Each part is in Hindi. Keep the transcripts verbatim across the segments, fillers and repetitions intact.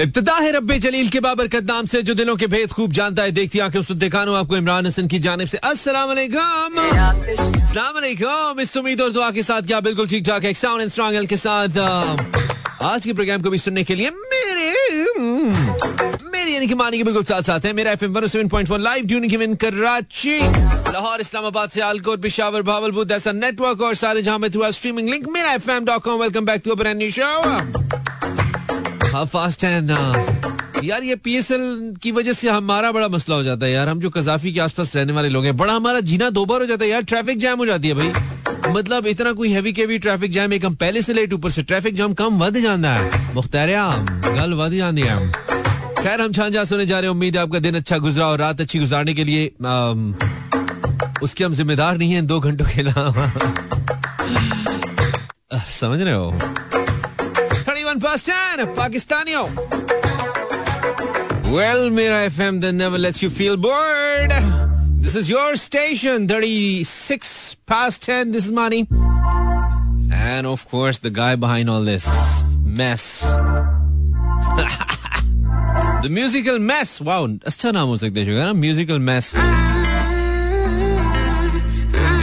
इब्तिदा है रब्बे जलील के बाबरकत नाम से जो दिलों के भेद खूब जानता है, देखती आंखें उसको दिखाना आपको इमरान हसन की जानिब से अस्सलाम वालेकुम। अस्सलाम वालेकुम। इस उम्मीद और दुआ के साथ क्या बिल्कुल ठीक ठाक है साउंड एंड स्ट्रांग एल के साथ आज के प्रोग्राम को भी सुनने के लिए मेरे मेरे यानी कि मानी के बिल्कुल साथ साथ है मेरा एफएम एक सौ सात पॉइंट चार live tuning in Karachi, Lahore, Islamabad, Sialkot, Peshawar, Bahawalpur, दसा नेटवर्क और सारे जहां में through streaming link Mera F M dot com. Welcome back to a brand new show. हाँ फास्ट है ना यार, ये पी एस एल की वजह से हमारा बड़ा मसला हो जाता है यार। हम जो कजाफी के आसपास रहने वाले लोग हैं, बड़ा हमारा जीना दोबार हो जाता है यार। ट्रैफिक जैम हो जाती है भाई, मतलब इतना कोई हैवी केवी ट्रैफिक जैम, एक हम पहले से लेट, ऊपर से ट्रैफिक जाम कम वध जाना है मुख्तारिया, गल वध जानी है। खैर हम छांझा सोने जा रहे हैं, उम्मीद है आपका दिन अच्छा गुजरा और रात अच्छी गुजारने के लिए आम, उसके हम जिम्मेदार नहीं है दो घंटों के अलावा, समझ रहे हो। पाकिस्तानियों, well, Mera F M that never lets you feel bored. This is your station, thirty-six past ten. This is Mani, and of course the guy behind all this mess, the musical mess. Wow, अच्छा नाम हो सकता है ना, musical mess.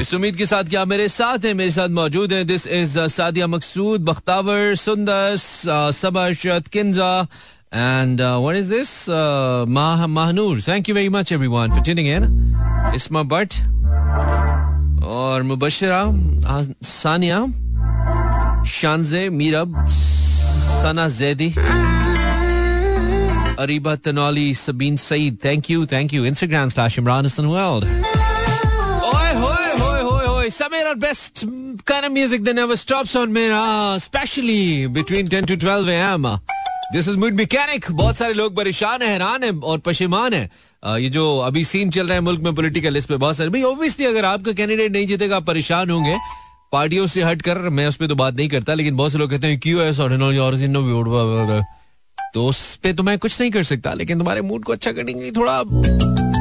इस उम्मीद के साथ क्या मेरे साथ हैं, मेरे साथ मौजूद हैं। This is Sadia Maqsood, Bakhtawar, Sundar, Saba, Sharat, Kinza and what is this Mahnoor. Thank you very much everyone for tuning in. Isma Butt और Mubashra, Sania, Shanze, Meerab, Sana Zaidi, Areeba Tanoli, Sabeen Saeed. Thank you thank you. Instagram slash Imran Hasan world. Some of our best kind of music that never stops on Mera, especially between ten to twelve a m This is Mood Mechanic. बहुत सारे लोग परेशान हैं, हैरान हैं और पशेमान हैं। ये जो अभी सीन चल रहा है मुल्क में पॉलिटिकल लिस्ट पे, बहुत सारे भाई ऑब्वियसली अगर आपका कैंडिडेट नहीं जीतेगा आप परेशान होंगे। पार्टियों से हट कर मैं उस पर तो बात नहीं करता, लेकिन बहुत से लोग कहते हैं क्यों है सॉर्डिनल, तो उस पर तो मैं कुछ नहीं कर सकता, लेकिन तुम्हारे मूड को अच्छा करने के लिए थोड़ा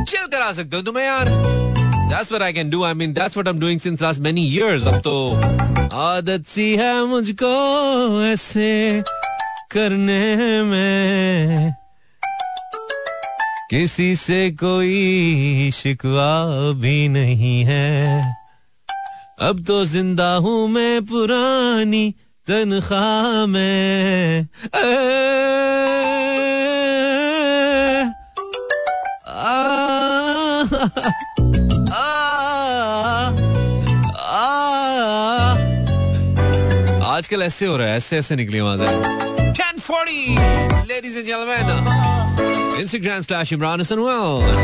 चिल करा सकते हो तुम्हें यार। That's what I can do. I mean, that's what I'm doing since last many years. अब तो आदत सी है मुझको ऐसे करने में, किसी से कोई शिकवा भी नहीं है, अब तो जिंदा हूँ मैं पुरानी तनख्वाह में। आजकल ऐसे हो रहा है, ऐसे ऐसे निकले वहां से। ten forty ladies and gentleman, Instagram slash Imran Hasan world,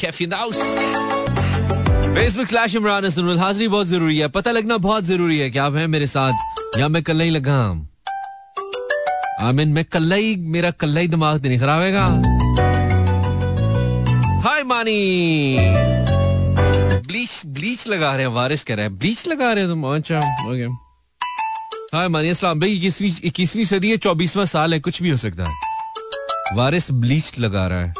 caffeine house, Facebook slash Imran Hasan world. हाजिरी बहुत जरूरी है, पता लगना बहुत जरूरी है कि आप हैं मेरे साथ या मैं कल ही लगा। आमीन, मैं कल ही, मेरा कल ही दिमाग तो नहीं खराब होगा। हाय मानी, ब्लीच ब्लीच लगा रहे हैं, वारिस कह रहे हैं ब्लीच लगा रहे हैं तुम, अच्छा ओके। हाय मानिया सलाम भाई, इक्कीसवीं इक्कीसवीं सदी है, चौबीसवां साल है, कुछ भी हो सकता है। वारिस ब्लीच लगा रहा है।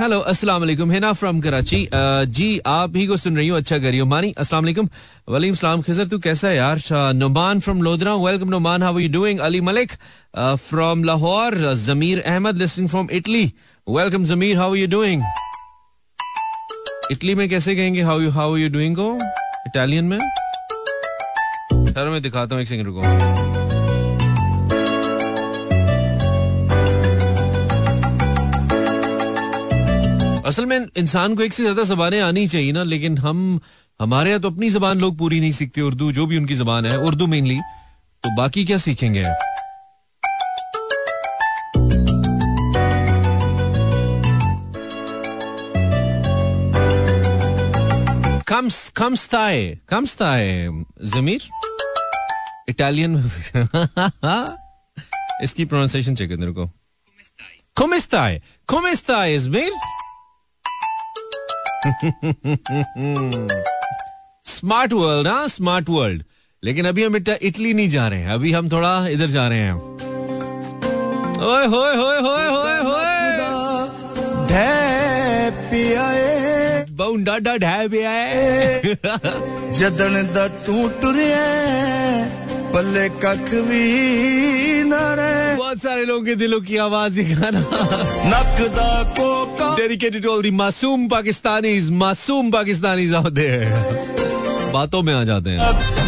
हेलो अस्सलाम वालेकुम, हिना फ्रॉम कराची। जी आप ही को सुन रही हूँ, अच्छा कर रही हो मानी। अस्सलाम वालेकुम। वालेकुम सलाम खिजर, तू कैसा है यार? Numan from lodhra, welcome Numan, how are you doing? Ali Malik from Lahore, Zameer Ahmed listening from Italy, welcome Zameer, how are you doing? Italy में कैसे कहेंगे how you how you doing को इटालियन में? सर मैं दिखाता हूँ, एक सेकंड रुको। असल में इंसान को एक से ज्यादा जबानें आनी चाहिए ना, लेकिन हम हमारे यहाँ तो अपनी जबान लोग पूरी नहीं सीखते, उर्दू जो भी उनकी जबान है, उर्दू मेनली, तो बाकी क्या सीखेंगे। जमीर इटालियन इसकी प्रोनाउंसिएशन चेक करने को। खुमिस्ताए खुमिस्ताए जमीर स्मार्ट वर्ल्ड, हाँ स्मार्ट वर्ल्ड। लेकिन अभी हम इटली नहीं जा रहे हैं, अभी हम थोड़ा इधर जा रहे हैं। ओए होए होए होए होए होए जदन दा टूट रहा पल्ले कख भी ना रहे। बहुत सारे लोगों के दिलों की आवाज ये गाना नकदा को डेडिकेटेड टू ऑल द मासूम पाकिस्तानीज मासूम पाकिस्तानीज out there। बातों में आ जाते हैं।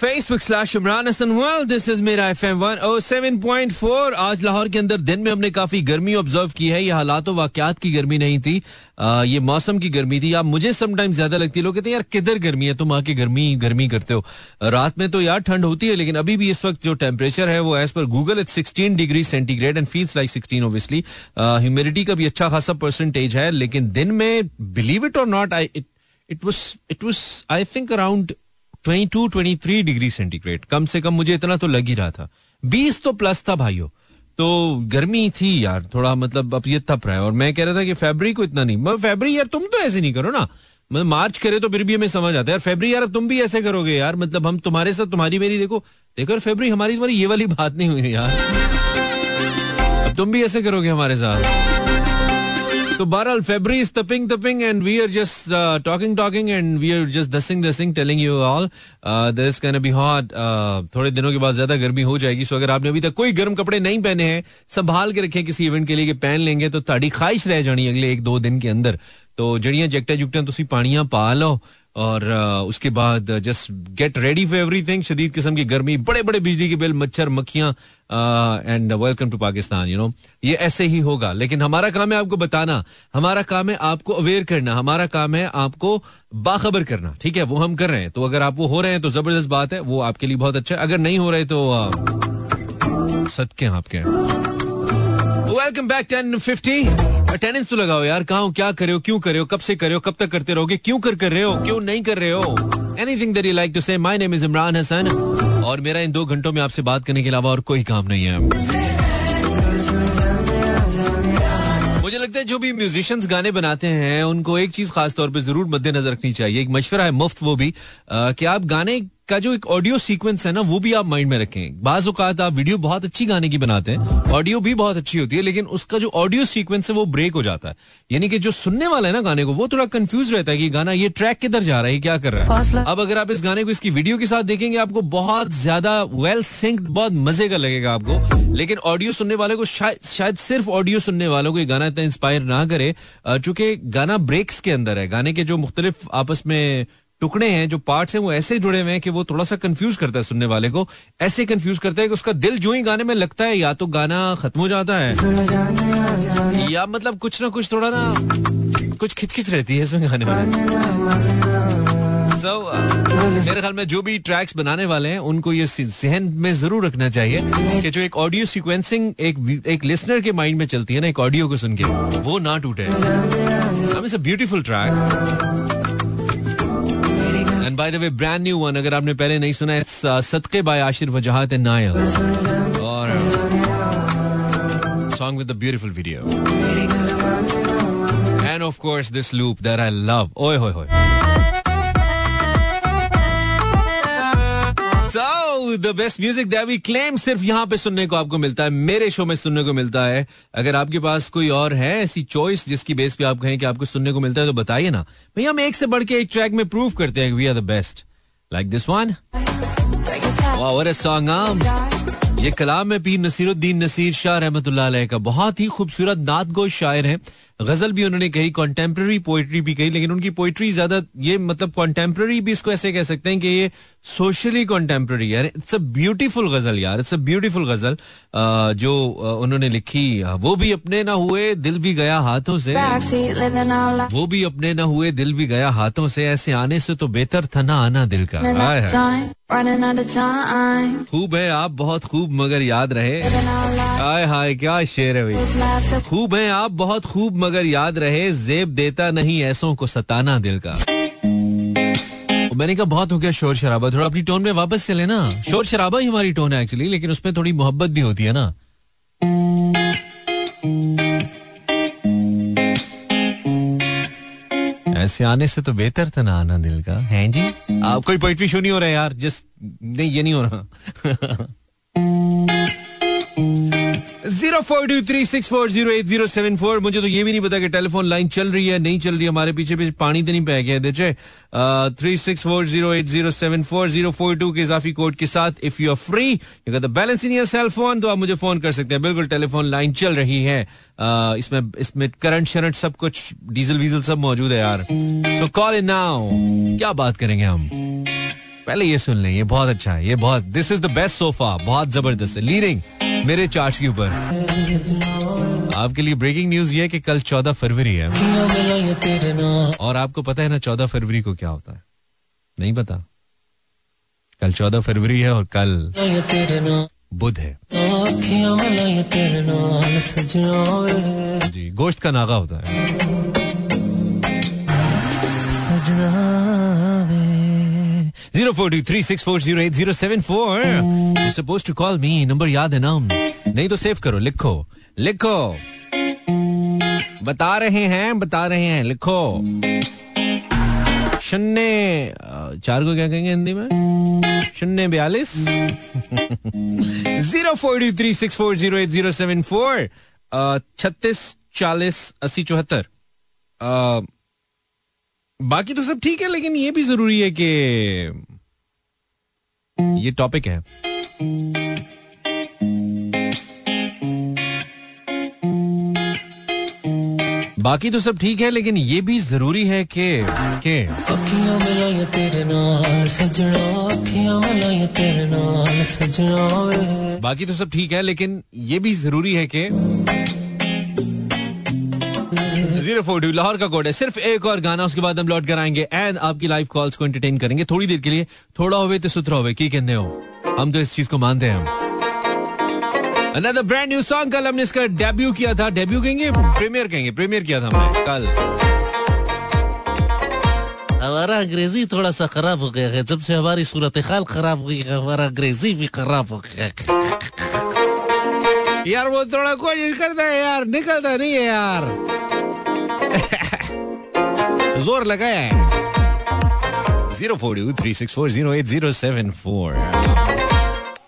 Facebook slash Imran Hasan world, this is मेरा FM one O seven point four. आज लाहौर के अंदर दिन में हमने काफी गर्मी ऑब्जर्व की है। ये हालात वाकयात की गर्मी नहीं थी, आ, ये मौसम की गर्मी थी। या मुझे समटाइम्स ज्यादा लगती है, लोग कहते हैं यार किधर गर्मी है, तुम आके गर्मी गर्मी करते हो। रात में तो यार ठंड होती है, लेकिन अभी भी इस वक्त जो टेम्परेचर है वो as per Google it's sixteen degree centigrade and feels like sixteen. Obviously humidity का भी अच्छा खासा परसेंटेज है, लेकिन दिन में believe it or not I it it was it was I think around बाईस तेईस डिग्री सेंटीग्रेड, कम से कम मुझे इतना तो लग ही रहा था। बीस तो प्लस था भाइयों, तो गर्मी थी यार थोड़ा, मतलब अब ये तप रहा है। और मैं कह रहा था कि फरवरी को इतना नहीं, मतलब फरवरी यार तुम तो ऐसे नहीं करो ना, मतलब मार्च करे तो फिर भी हमें समझ आता है, यार फरवरी यार अब तुम भी ऐसे करोगे यार, मतलब हम तुम्हारे साथ तुम्हारी मेरी देखो देखो यार फरवरी हमारी तुम्हारी ये वाली बात नहीं हुई यार, अब तुम भी ऐसे करोगे हमारे साथ। तो बहरहाल फरवरी is tapping tapping and we are just uh, talking talking and we are just dashing dashing telling you all uh, this gonna be hot। uh, थोड़े दिनों के बाद ज्यादा गर्मी हो जाएगी। सो अगर आपने अभी तक कोई गर्म कपड़े नहीं पहने हैं, संभाल के रखें किसी इवेंट के लिए कि पहन लेंगे तो ताड़ी ख्वाहिश रह जानी अगले एक दो दिन के अंदर। तो जड़ियां जैकटा जुकटा तुसी पानियां पा लो और uh, उसके बाद just get ready for everything. शदीद किस्म की गर्मी, बड़े बड़े बिजली के बिल, मच्छर मक्खियां and welcome to Pakistan. You know ये ऐसे ही होगा, लेकिन हमारा काम है आपको बताना, हमारा काम है आपको अवेयर करना, हमारा काम है आपको बाखबर करना। ठीक है, वो हम कर रहे हैं। तो अगर आप वो हो रहे हैं तो जबरदस्त बात है, वो आपके लिए बहुत अच्छा है। अगर नहीं हो रहे तो uh, सदके आपके। Welcome back ten fifty. Attendance तो लगाओ यार, कहाँ हो, क्या करे हो, क्यों करे हो, कब से करे हो, कब तक करते रहोगे, क्यों कर कर रहे हो, क्यों नहीं कर रहे हो। Anything that you like to say. My name is Imran Hasan और मेरा इन दो घंटों में आपसे बात करने के अलावा और कोई काम नहीं है। मुझे लगता है जो भी म्यूजिशियंस गाने बनाते हैं उनको एक चीज खास तौर पे जरूर मद्देनजर रखनी चाहिए। एक मशवरा है मुफ्त, वो भी कि आप गाने का जो एक ऑडियो सीक्वेंस है ना वो भी आप माइंड में रखें। बाज़ औक़ात आप वीडियो बहुत अच्छी गाने की बनाते हैं, ऑडियो भी बहुत अच्छी होती है, लेकिन उसका जो ऑडियो सीक्वेंस है वो ब्रेक हो जाता है। यानी कि जो सुनने वाला है ना गाने को, वो थोड़ा कंफ्यूज रहता है कि गाना ये ट्रैक किधर जा रहा है, क्या कर रहा है। अब अगर आप इस गाने को इसकी वीडियो के साथ देखेंगे आपको बहुत ज्यादा वेल सिंक्ड, बहुत मजे का लगेगा आपको। लेकिन ऑडियो सुनने वाले को शायद शायद सिर्फ ऑडियो सुनने वालों को ये गाना इतना इंस्पायर ना करे, चूंकि गाना ब्रेक्स के अंदर है। गाने के जो मुख्तलिफ आपस में टुकड़े हैं, जो पार्ट्स हैं, वो ऐसे जुड़े हुए हैं कि वो थोड़ा सा कंफ्यूज करता है सुनने वाले को। ऐसे कंफ्यूज करता है कि उसका दिल जो ही गाने में लगता है या तो गाना खत्म हो जाता है या मतलब कुछ ना कुछ थोड़ा ना कुछ खिचखिच रहती है इसमें गाने में। सो so, मेरे ख्याल में जो भी ट्रैक्स बनाने वाले हैं उनको ये जहन में जरूर रखना चाहिए कि जो एक ऑडियो सीक्वेंसिंग एक एक लिसनर के माइंड में चलती है ना एक ऑडियो को सुन के, वो ना टूटे। It's a beautiful track And by the way, brand new one, अगर आपने पहले नहीं सुना है, it's Sadke by Ashir Vajahat and Naya और song with the beautiful video and of course this loop that I love. Oy hoy hoy. So the best music that we claim सिर्फ यहाँ पे सुनने को आपको मिलता है, मेरे शो में सुनने को मिलता है। अगर आपके पास कोई और है ऐसी चॉइस जिसकी बेस पे आप कहें कि आपको सुनने को मिलता है तो बताइए ना भैया। हम एक से बढ़ के एक ट्रैक में प्रूव करते हैं we are the best, like this one. वाह, व्हाट अ सॉन्ग। ये कलाम है पीर नसीरुद्दीन नसीर शाह रहमतुल्लाह अलैह का। बहुत ही खूबसूरत नातगो शायर है। गजल भी उन्होंने कही, कॉन्टेम्प्रेरी पोइट्री भी कही, लेकिन उनकी पोइट्री ज्यादा ये मतलब कॉन्टेम्प्रेरी भी इसको ऐसे कह सकते हैं कि ये सोशली कॉन्टेम्प्रेरी यार। इट्स अ ब्यूटीफुल गजल यार, इट्स अ ब्यूटीफुल गजल जो उन्होंने लिखी। वो भी अपने ना हुए दिल भी गया हाथों से, वो भी अपने ना हुए दिल भी गया हाथों से, ऐसे आने से तो बेहतर था ना आना दिल का। खूब है आप बहुत खूब मगर याद रहे, हाय हाय क्या शेर है भाई। खूब है आप बहुत खूब मगर याद रहे, जेब देता नहीं ऐसों को सताना दिल का। मैंने कहा बहुत हो गया शोर शराबा, थोड़ा अपनी टोन में वापस चले ना। शोर शराबा ही हमारी टोन है एक्चुअली, लेकिन उसमें थोड़ी मोहब्बत भी होती है ना। ऐसे आने से तो बेहतर था ना आना दिल का। हैं जी, आप कोई पोइट्री शो नहीं हो रहा है यार, जस्ट नहीं ये नहीं हो रहा। Zero four two three six four zero eight zero seven four. मुझे तो ये भी नहीं पता कि टेलीफोन लाइन चल रही है नहीं चल रही है, हमारे पीछे पीछे पानी तो नहीं बह गया देखिए। Three six four zero eight zero seven four zero four two के इजाफी कोड के साथ if you are free you the balance in your cell phone, तो आप मुझे फोन कर सकते हैं। बिल्कुल टेलीफोन लाइन चल रही है, uh, इसमें इसमें करंट शरंट सब कुछ डीजल वीजल सब मौजूद है यार। So call in now. क्या बात करेंगे हम, पहले ये सुन लें, ये बहुत अच्छा है, ये बहुत this is the best sofa, बहुत जबरदस्त है, लीडिंग मेरे चार्ट के ऊपर। आपके लिए ब्रेकिंग न्यूज ये है कि कल चौदह फरवरी है और आपको पता है ना चौदह फरवरी को क्या होता है? नहीं पता। कल चौदह फरवरी है और कल बुध है जी, गोश्त का नागा होता है। Zero four two three six four zero eight zero seven four. You're supposed to call me, number याद है ना? नहीं तो सेव करो, लिखो लिखो, बता रहे हैं बता रहे हैं लिखो। शून्य चार को क्या कहेंगे हिंदी में? शून्य बयालीस। Zero four two three six four zero eight zero seven four. छत्तीस चालीस अस्सी चौहत्तर। बाकी तो सब ठीक है, लेकिन ये भी जरूरी है कि ये टॉपिक है। बाकी तो सब ठीक है लेकिन ये भी जरूरी है कि कि अखियां मिलाया तेरे नाल सजना, अखियां मिलाया तेरे नाल सजना। बाकी तो सब ठीक है लेकिन ये भी जरूरी है कि जीरो फोर टू लाहौर का कोड है। सिर्फ एक और गाना, उसके बाद हम लौट कर आएंगे एंड आपकी लाइव कॉल्स को एंटरटेन करेंगे थोड़ी देर के लिए। थोड़ा होवे तो सुथरा होवे, की कहते हो, हम तो इस चीज को मानते हैं। अनदर ब्रांड न्यू सॉन्ग, कल हमने इसका डेब्यू किया था, डेब्यू कहेंगे प्रीमियर कहेंगे प्रीमियर किया था हमने कल। हमारा अंग्रेजी थोड़ा सा खराब हो गया है, जब से हमारी सूरत हाल खराब हुई है हमारा अंग्रेजी भी खराब हो गया यार। वो थोड़ा कोशिश करता है यार, निकलता नहीं है यार, जोर लगाया है। Zero four two three six four zero eight zero seven four.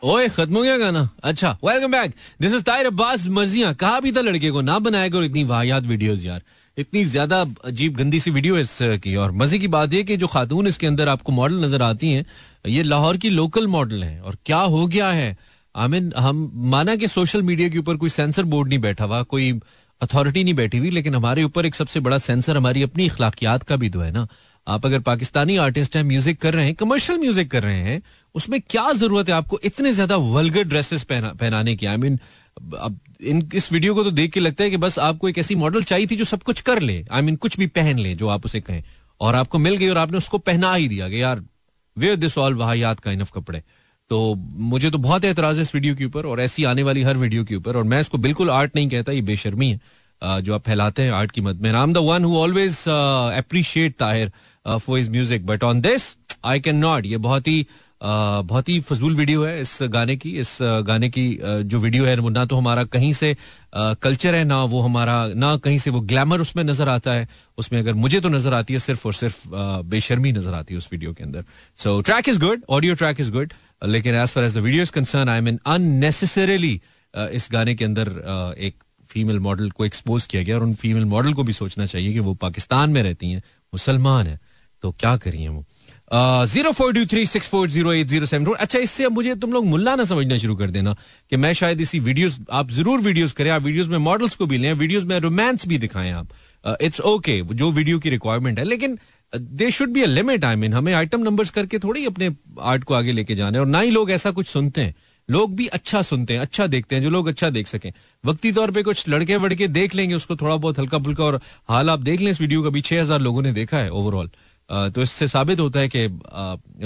ओए खत्म हो गया गाना। अच्छा, welcome back, this is Tahir Abbas मर्जियां। कहा भी था लड़के को ना बनाया करो इतनी वाहियात वीडियोस यार, इतनी ज्यादा अजीब गंदी सी वीडियो इसकी। और मजे की बात यह कि जो खातून इसके अंदर आपको मॉडल नजर आती हैं, ये लाहौर की लोकल मॉडल हैं। और क्या हो गया है, आमीन हम माना कि सोशल मीडिया के ऊपर कोई सेंसर बोर्ड नहीं बैठा हुआ, कोई अथॉरिटी नहीं बैठी हुई, लेकिन हमारे ऊपर एक सबसे बड़ा सेंसर हमारी अपनी इखलाकियात का भी तो है ना। आप अगर पाकिस्तानी आर्टिस्ट हैं, म्यूजिक कर रहे हैं, कमर्शियल म्यूजिक कर रहे हैं, उसमें क्या जरूरत है आपको इतने ज्यादा वल्गर ड्रेसेस पहना पहनाने की? आई मीन अब इन इस वीडियो को तो देख के लगता है कि बस आपको एक ऐसी मॉडल चाहिए थी जो सब कुछ कर ले, आई मीन कुछ भी पहन ले जो आप उसे कहें, और आपको मिल गई और आपने उसको पहना ही दिया कि यार वेयर दिस ऑल वाहियात काइंड ऑफ कपड़े। तो मुझे तो बहुत एतराज है इस वीडियो के ऊपर और ऐसी आने वाली हर वीडियो के ऊपर। और मैं इसको बिल्कुल आर्ट नहीं कहता, ये बेशर्मी है जो आप फैलाते हैं आर्ट की मत में। I am the one who always appreciate Tahir for his music, but on this I can not. ये बहुत ही Uh, बहुत ही फजूल वीडियो है इस गाने की। इस गाने की uh, जो वीडियो है वो ना तो हमारा कहीं से कल्चर uh, है, ना वो हमारा, ना कहीं से वो ग्लैमर उसमें नजर आता है। उसमें अगर मुझे तो नजर आती है सिर्फ और सिर्फ uh, बेशर्मी नजर आती है उस वीडियो के अंदर। So track is good, audio track is good, लेकिन as far as the video is concern I mean unnecessarily इस गाने के अंदर uh, एक फीमेल मॉडल को एक्सपोज किया गया। और उन फीमेल मॉडल को भी सोचना चाहिए कि वो पाकिस्तान में रहती हैं, मुसलमान है, तो क्या करिए वो। Zero four two three six four zero eight zero seven. अच्छा, इससे अब मुझे तुम लोग मुल्ला ना समझना शुरू कर देना कि मैं शायद इसी वीडियोस, आप जरूर वीडियोस करें, आप वीडियोस में मॉडल्स को भी लें, वीडियोस में रोमांस भी दिखाएं आप, इट्स ओके okay, जो वीडियो की रिक्वायरमेंट है, लेकिन there should be a limit. I mean हमें आइटम नंबर्स करके थोड़ी अपने आर्ट को आगे लेके जाना है। और ना ही लोग ऐसा कुछ सुनते हैं, लोग भी अच्छा सुनते हैं, अच्छा देखते हैं, जो लोग अच्छा देख सकें। वक्ती तौर पे कुछ लड़के वड़के देख लेंगे उसको थोड़ा बहुत हल्का फुल्का। और हाल आप देख लें इस वीडियो का भी छह हजार लोगों ने देखा है ओवरऑल, तो इससे साबित होता है कि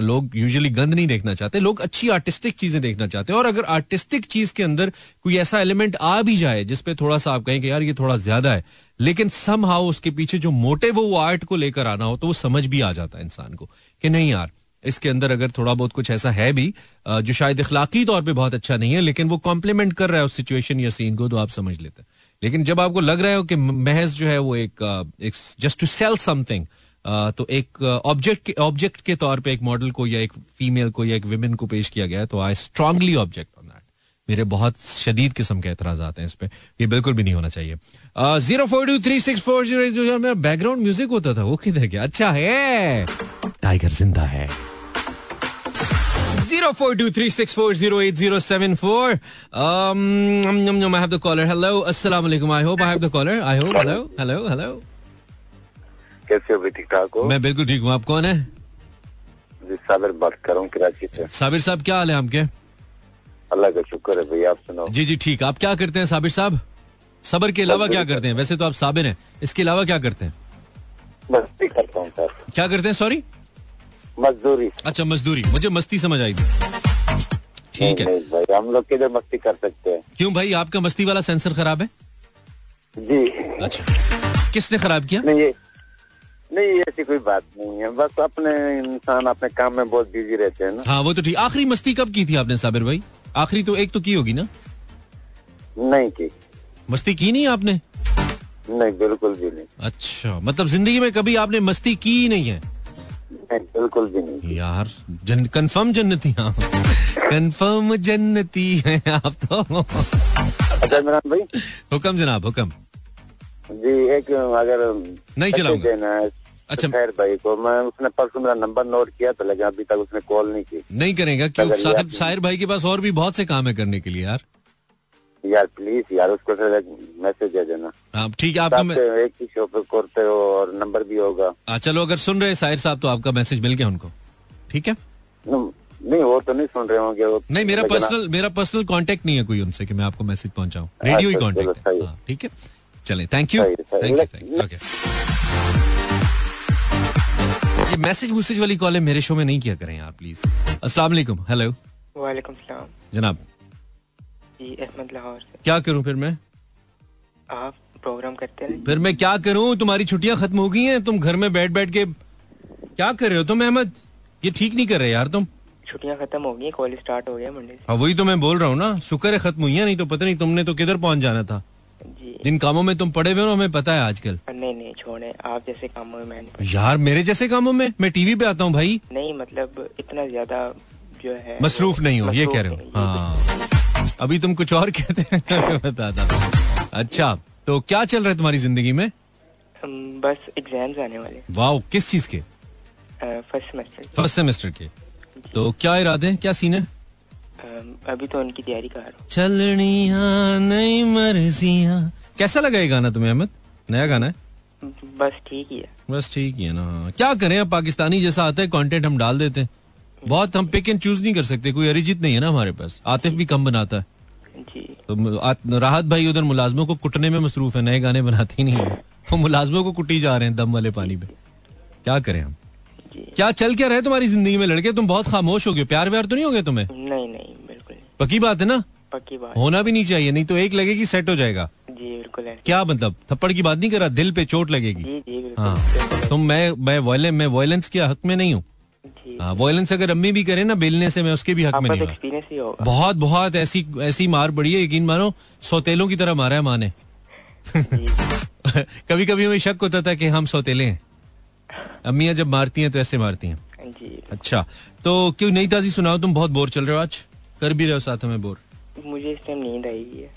लोग यूजुअली गंद नहीं देखना चाहते, लोग अच्छी आर्टिस्टिक चीजें देखना चाहते हैं। और अगर आर्टिस्टिक चीज के अंदर कोई ऐसा एलिमेंट आ भी जाए जिसपे थोड़ा सा आप कहें कि यार ये थोड़ा ज्यादा है, लेकिन समहाउ उसके पीछे जो मोटिव हो वो आर्ट को लेकर आना हो, तो वो समझ भी आ जाता है इंसान को कि नहीं यार इसके अंदर अगर थोड़ा बहुत कुछ ऐसा है भी जो शायद इखलाकी तौर पर बहुत अच्छा नहीं है, लेकिन वो कॉम्प्लीमेंट कर रहा है उस सिचुएशन या सीन को, तो आप समझ लेते हैं। लेकिन जब आपको लग रहा हो कि महज जो है वो एक जस्ट टू सेल समथिंग, तो एक ऑब्जेक्ट के ऑब्जेक्ट के तौर पे एक मॉडल को या एक फीमेल को या एक विमेन को पेश किया गया है, तो I strongly object on that. मेरे बहुत शदीद किस्म के एतराजात हैं इस पे, ये बिल्कुल भी नहीं होना चाहिए. Zero four two three six four zero. मेरा बैकग्राउंड म्यूजिक होता था, वो किधर गया? अच्छा है, टाइगर जिंदा है. zero four two three six four zero eight zero seven four. Um, um, um, um, I have the caller. Hello, assalamu alaikum. I hope I have the caller. I hope. Hello, hello, hello. कैसे हो? भी ठीक ठाक हो? मैं बिल्कुल ठीक हूँ. आप कौन है? जी साबिर बात कर रहा हूँ कराची से. साबिर साहब क्या हाल है आपके? अल्लाह का शुक्र है भैया, आप सुनाओ. जी जी ठीक. आप क्या करते हैं साबिर साहब? सबर के अलावा क्या करते हैं? वैसे तो आप साबिर हैं, इसके अलावा क्या करते हैं? मस्ती करता हूँ सर. क्या करते हैं? सॉरी, मजदूरी. अच्छा मजदूरी, मुझे मस्ती समझ आई थी. ठीक है भाई, हम लोग किधर मस्ती कर सकते हैं. क्यों भाई, आपका मस्ती वाला सेंसर खराब है? जी. अच्छा, किसने खराब किया? नहीं ये, नहीं ऐसी कोई बात नहीं है, बस अपने इंसान अपने काम में बहुत बिजी रहते हैं ना. हाँ वो तो ठीक. आखिरी मस्ती कब की थी आपने साबिर भाई? आखिरी तो एक तो की होगी ना. नहीं की मस्ती की नहीं आपने? नहीं बिल्कुल भी नहीं. अच्छा, मतलब जिंदगी में कभी आपने मस्ती की ही नहीं है? बिल्कुल भी नहीं यार. जन, कंफर्म जन्नती हैं. कंफर्म जन्नती हैं आप तो. अच्छा इमरान भाई. हुकम जनाब, हुकम जी. एक अगर नहीं चलाऊंगा देना है. अच्छा खैर भाई को मैं, उसने परसों मेरा नंबर नोट किया था, लेकिन अभी तक उसने कॉल नहीं की. नहीं करेगा क्यों साहब? साहिर भाई के पास और भी बहुत से काम है करने के लिए यार. यार प्लीज यार, उसको मैसेज दे देना. आप ठीक है, आपका एक ही शो पे करते हो और नंबर भी होगा. आ, चलो अगर सुन रहे हैं साहिर साहब तो आपका मैसेज मिल गया उनको. ठीक है. नहीं वो तो नहीं सुन रहे होंगे. नहीं मेरा पर्सनल, मेरा पर्सनल कांटेक्ट नहीं है कोई उनसे कि मैं आपको मैसेज पहुंचाऊं. रेडियो ही कांटेक्ट है. ठीक है चले, thank you thank you. Okay, message वूसेज वाली कॉल है मेरे शो में नहीं किया करें यार प्लीज. अस्सलाम वालेकुम. हेलो वालेकुम सलाम जनाब. अहमद लाहौर से. क्या करूं फिर मैं? आप प्रोग्राम करते हैं. फिर मैं क्या करूं? तुम्हारी छुट्टियां खत्म हो गई हैं, तुम घर में बैठ बैठ के क्या कर रहे हो तुम अहमद? ये ठीक नहीं कर रहे यार तुम. छुट्टियां खत्म हो गई, कॉलेज स्टार्ट हो गया मंडे से. हाँ वही तो मैं बोल रहा हूँ ना, शुक्र है खत्म हुई है, नहीं तो पता नहीं तुमने तो किधर पहुँच जाना था. जी. जिन कामों में तुम पड़े हुए हो हमें पता है आजकल. नहीं नहीं छोड़े, आप जैसे कामों में. यार मेरे जैसे कामों में? मैं टीवी पे आता हूँ भाई. नहीं मतलब इतना ज्यादा जो है मसरूफ नहीं हो, ये कह रहे हो. अभी तुम कुछ और कहते हैं, बताता हूँ. अच्छा तो क्या चल रहा है तुम्हारी जिंदगी में? बस एग्जाम्स आने वाले. वाओ, किस चीज के? First semester. फर्स्ट सेमेस्टर के. तो क्या इरादे हैं, क्या सीन है? अभी तो उनकी तैयारी कर रहा हूँ. चलनी नहीं मर्जियाँ. कैसा लगा ये गाना तुम्हें अहमद? नया गाना है. बस ठीक ही है. बस ठीक ही है ना, क्या करें, पाकिस्तानी जैसा आता है कंटेंट हम डाल देते हैं. बहुत हम पिक एंड चूज नहीं कर सकते, कोई अरिजीत नहीं है ना हमारे पास. आतिफ भी कम बनाता है. जी. तो राहत भाई उधर मुलाजमों को कुटने में मसरूफ है, नए गाने बनाते ही नहीं है वो. मुलाजमों को कुटी जा रहे हैं दम वाले पानी पे, क्या करें हम. जी. क्या चल क्या रहा है तुम्हारी जिंदगी में लड़के? तुम बहुत खामोश हो गए, प्यार व्यार तो नहीं हो गया तुम्हें? नहीं नहीं बिल्कुल. पक्की बात है ना? पक्की बात. होना भी नहीं चाहिए, नहीं तो एक लगेगी सेट हो जाएगा. जी बिल्कुल. क्या मतलब थप्पड़ की बात नहीं कर रहा, दिल पे चोट लगेगी. हाँ तुम, मैं वायलेंस के हक में नहीं हूँ. वायलेंस अगर अम्मी भी करे ना बेलने से, मैं उसके भी हक में नहीं हूँ. बहुत बहुत ऐसी ऐसी मार पड़ी है, यकीन मानो सौतेलों की तरह मारा है माँ ने. कभी कभी हमें शक होता था कि हम सौतेले हैं, अम्मियाँ जब मारती हैं तो ऐसे मारती हैं. जी. अच्छा तो क्यों नई ताजी सुनाओ, तुम बहुत बोर चल रहे हो आज, कर भी रहे हो साथ हमें बोर. मुझे इस टाइम नींद आई हुई है.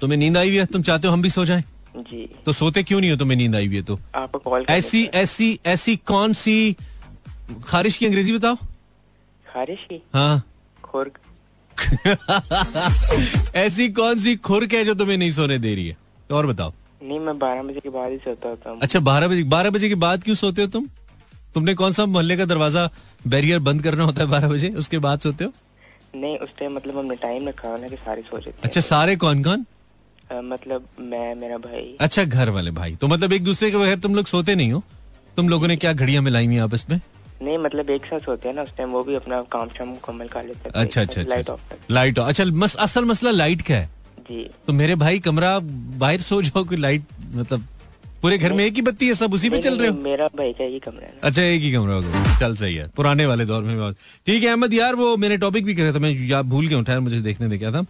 तुम्हें नींद आई हुई है? तुम चाहते हो हम भी सो जाएं? जी. तो सोते क्यों नहीं हो, तुम्हें नींद आई हुई है तो? आपको कॉल. ऐसी ऐसी ऐसी कौन सी खारिश की अंग्रेजी बताओ. खारिश की? हाँ खुर्क. ऐसी कौन सी खुर्क है जो तुम्हें नहीं सोने दे रही है? तो और बताओ. नहीं मैं बारह बजे के बाद ही सोता होता हूँ. अच्छा बारह बजे बारह बजे के बाद क्यों सोते हो तुम? तुमने कौन सा मोहल्ले का दरवाजा बैरियर बंद करना होता है बारह बजे? उसके बाद सोते हो? नहीं उस टाइम मतलब हमने टाइम रखा है ना कि सारे सो जाते हैं. अच्छा सारे कौन कौन? आ, मतलब मैं, मेरा भाई. अच्छा घर वाले भाई, तो मतलब एक दूसरे के बगैर तुम लोग सोते नहीं हो? तुम लोगों ने क्या घड़ियां मिलाई हुई आपस में? नहीं मतलब एक साथ होते हैं ना, उस टाइम वो भी अपना काम शाम मुकम्मल कर लेते हैं. अच्छा अच्छा लाइट ऑफ. Light of. अच्छा मस, असल मसला लाइट का है. जी. तो मेरे भाई कमरा बाहर सो जाओ, कोई लाइट मतलब पूरे घर में एक ही बत्ती है, सब उसी पे चल रहे हो? मेरा भाई का एक ही कमरा है. अच्छा एक ही कमरा होगा, चल सही है, पुराने वाले दौर में. ठीक है अहमद यार, वो मैंने टॉपिक भी करा था, मैं याद भूल गया उठाया, मुझे देखने देखा था.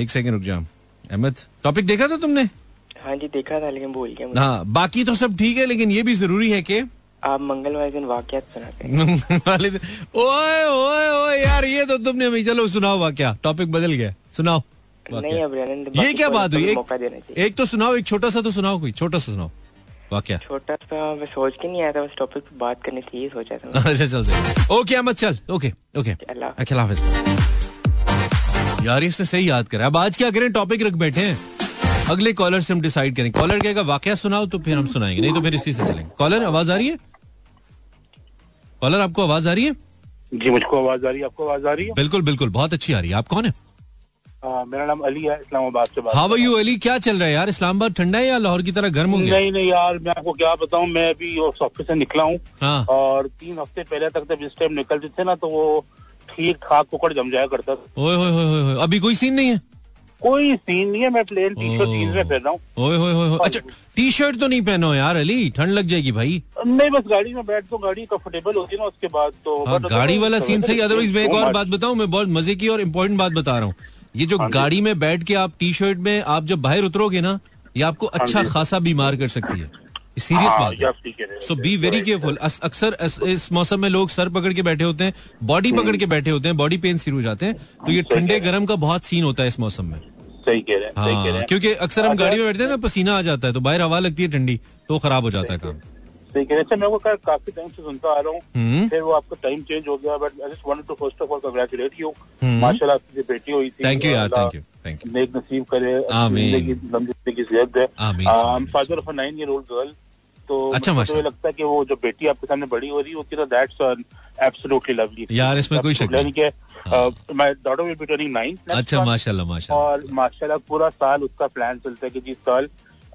एक सेकेंड रुक जाओ अहमद, टॉपिक देखा था तुमने? हाँ जी देखा था लेकिन भूल गया. हाँ बाकी तो सब ठीक है, लेकिन ये भी जरूरी है की आप मंगलवार दिन वाकया सुनाते हैं। ओए ओए ओए यार ये तो तुमने हमें, चलो सुनाओ वाकया, टॉपिक बदल गया, सुनाओ नहीं अब ये क्या बात हुई, एक तो सुनाओ, एक छोटा सा तो सुनाओ, कोई छोटा सा सुनाओ वाकया। छोटा सा मैं सोच के नहीं आया था, उस टॉपिक पे बात करने से ये सोचा था। अच्छा चलते, ओके अहमद चल, ओके ओके अल्लाह हाफिज़। यार इसने सही याद करा, अब आज क्या करें, टॉपिक रख बैठे हैं, अगले कॉलर से हम डिसाइड करें। कॉलर कहेगा वाकया सुनाओ तो फिर हम सुनाएंगे, नहीं तो फिर इसी से चलेंगे। कॉलर आवाज आ रही है? कॉलर आपको आवाज आ रही है? जी मुझको आवाज आ रही है, आपको आवाज आ रही है? बिल्कुल बिल्कुल बहुत अच्छी आ रही है। आप कौन है? आ, मेरा नाम अली है, इस्लामाबाद से बात। हाउ आर यू अली, क्या चल रहा है यार, इस्लामाबाद ठंडा है या लाहौर की तरह गर्म हो गया? नहीं नहीं यार मैं आपको क्या बताऊँ, मैं अभी ऑफिस से निकला हूँ और तीन हफ्ते पहले तक जब इस टाइम निकलते थे ना तो वो ठीक ठाक कुकड़ जम जाया करता था। अभी कोई सीन नहीं है? कोई सीन नहीं है, मैं प्लेन टी शर्ट जींस में पहन रहा हूँ। अच्छा टी शर्ट तो नहीं पहनो यार अली, ठंड लग जाएगी भाई। नहीं बस गाड़ी में बैठ तो गाड़ी कंफर्टेबल होती है ना उसके बाद तो हाँ, गाड़ी वाला सीन सही। अदरवाइज मैं एक और बात बताऊँ, मैं बहुत मजे की और इम्पोर्टेंट बात बता रहा हूँ, ये जो गाड़ी में बैठ के आप टी शर्ट में आप जब बाहर उतरोगे ना ये आपको अच्छा खासा बीमार कर सकती है, सीरियस बात। So be very careful. अक्सर इस मौसम में लोग सर पकड़ के बैठे होते हैं, बॉडी पकड़ के बैठे होते हैं, बॉडी पेन शुरू हो जाते हैं, तो ये ठंडे गर्म का बहुत सीन होता है इस मौसम में। सही कह रहे हैं, सही कह रहे हैं, क्योंकि अक्सर हम गाड़ी में बैठते हैं ना, पसीना आ जाता है तो बाहर हवा लगती है ठंडी, तो खराब हो जाता है काम। सही कह रहे हैं। मैं वो काफी टाइम से सुनता आ रहा हूँ, फिर वो आपका टाइम चेंज हो गया, but I just wanted to first of all congratulate you, माशाल्लाह आपकी बेटी हुई थी। थैंक यू यार, थैंक यू। नेक नसीब करे, जिंदगी ज़ियत है। I am father of a nine year old girl, तो अच्छा मुझे लगता है कि वो जो बेटी आपके सामने बड़ी हो रही है उसकी तो दैट्स एब्सोल्युटली लवली यार, इसमें कोई शक नहीं है। My daughter will be turning nine. अच्छा माशाल्लाह माशाल्लाह, और माशाल्लाह पूरा साल उसका प्लान चलता है कि जिस साल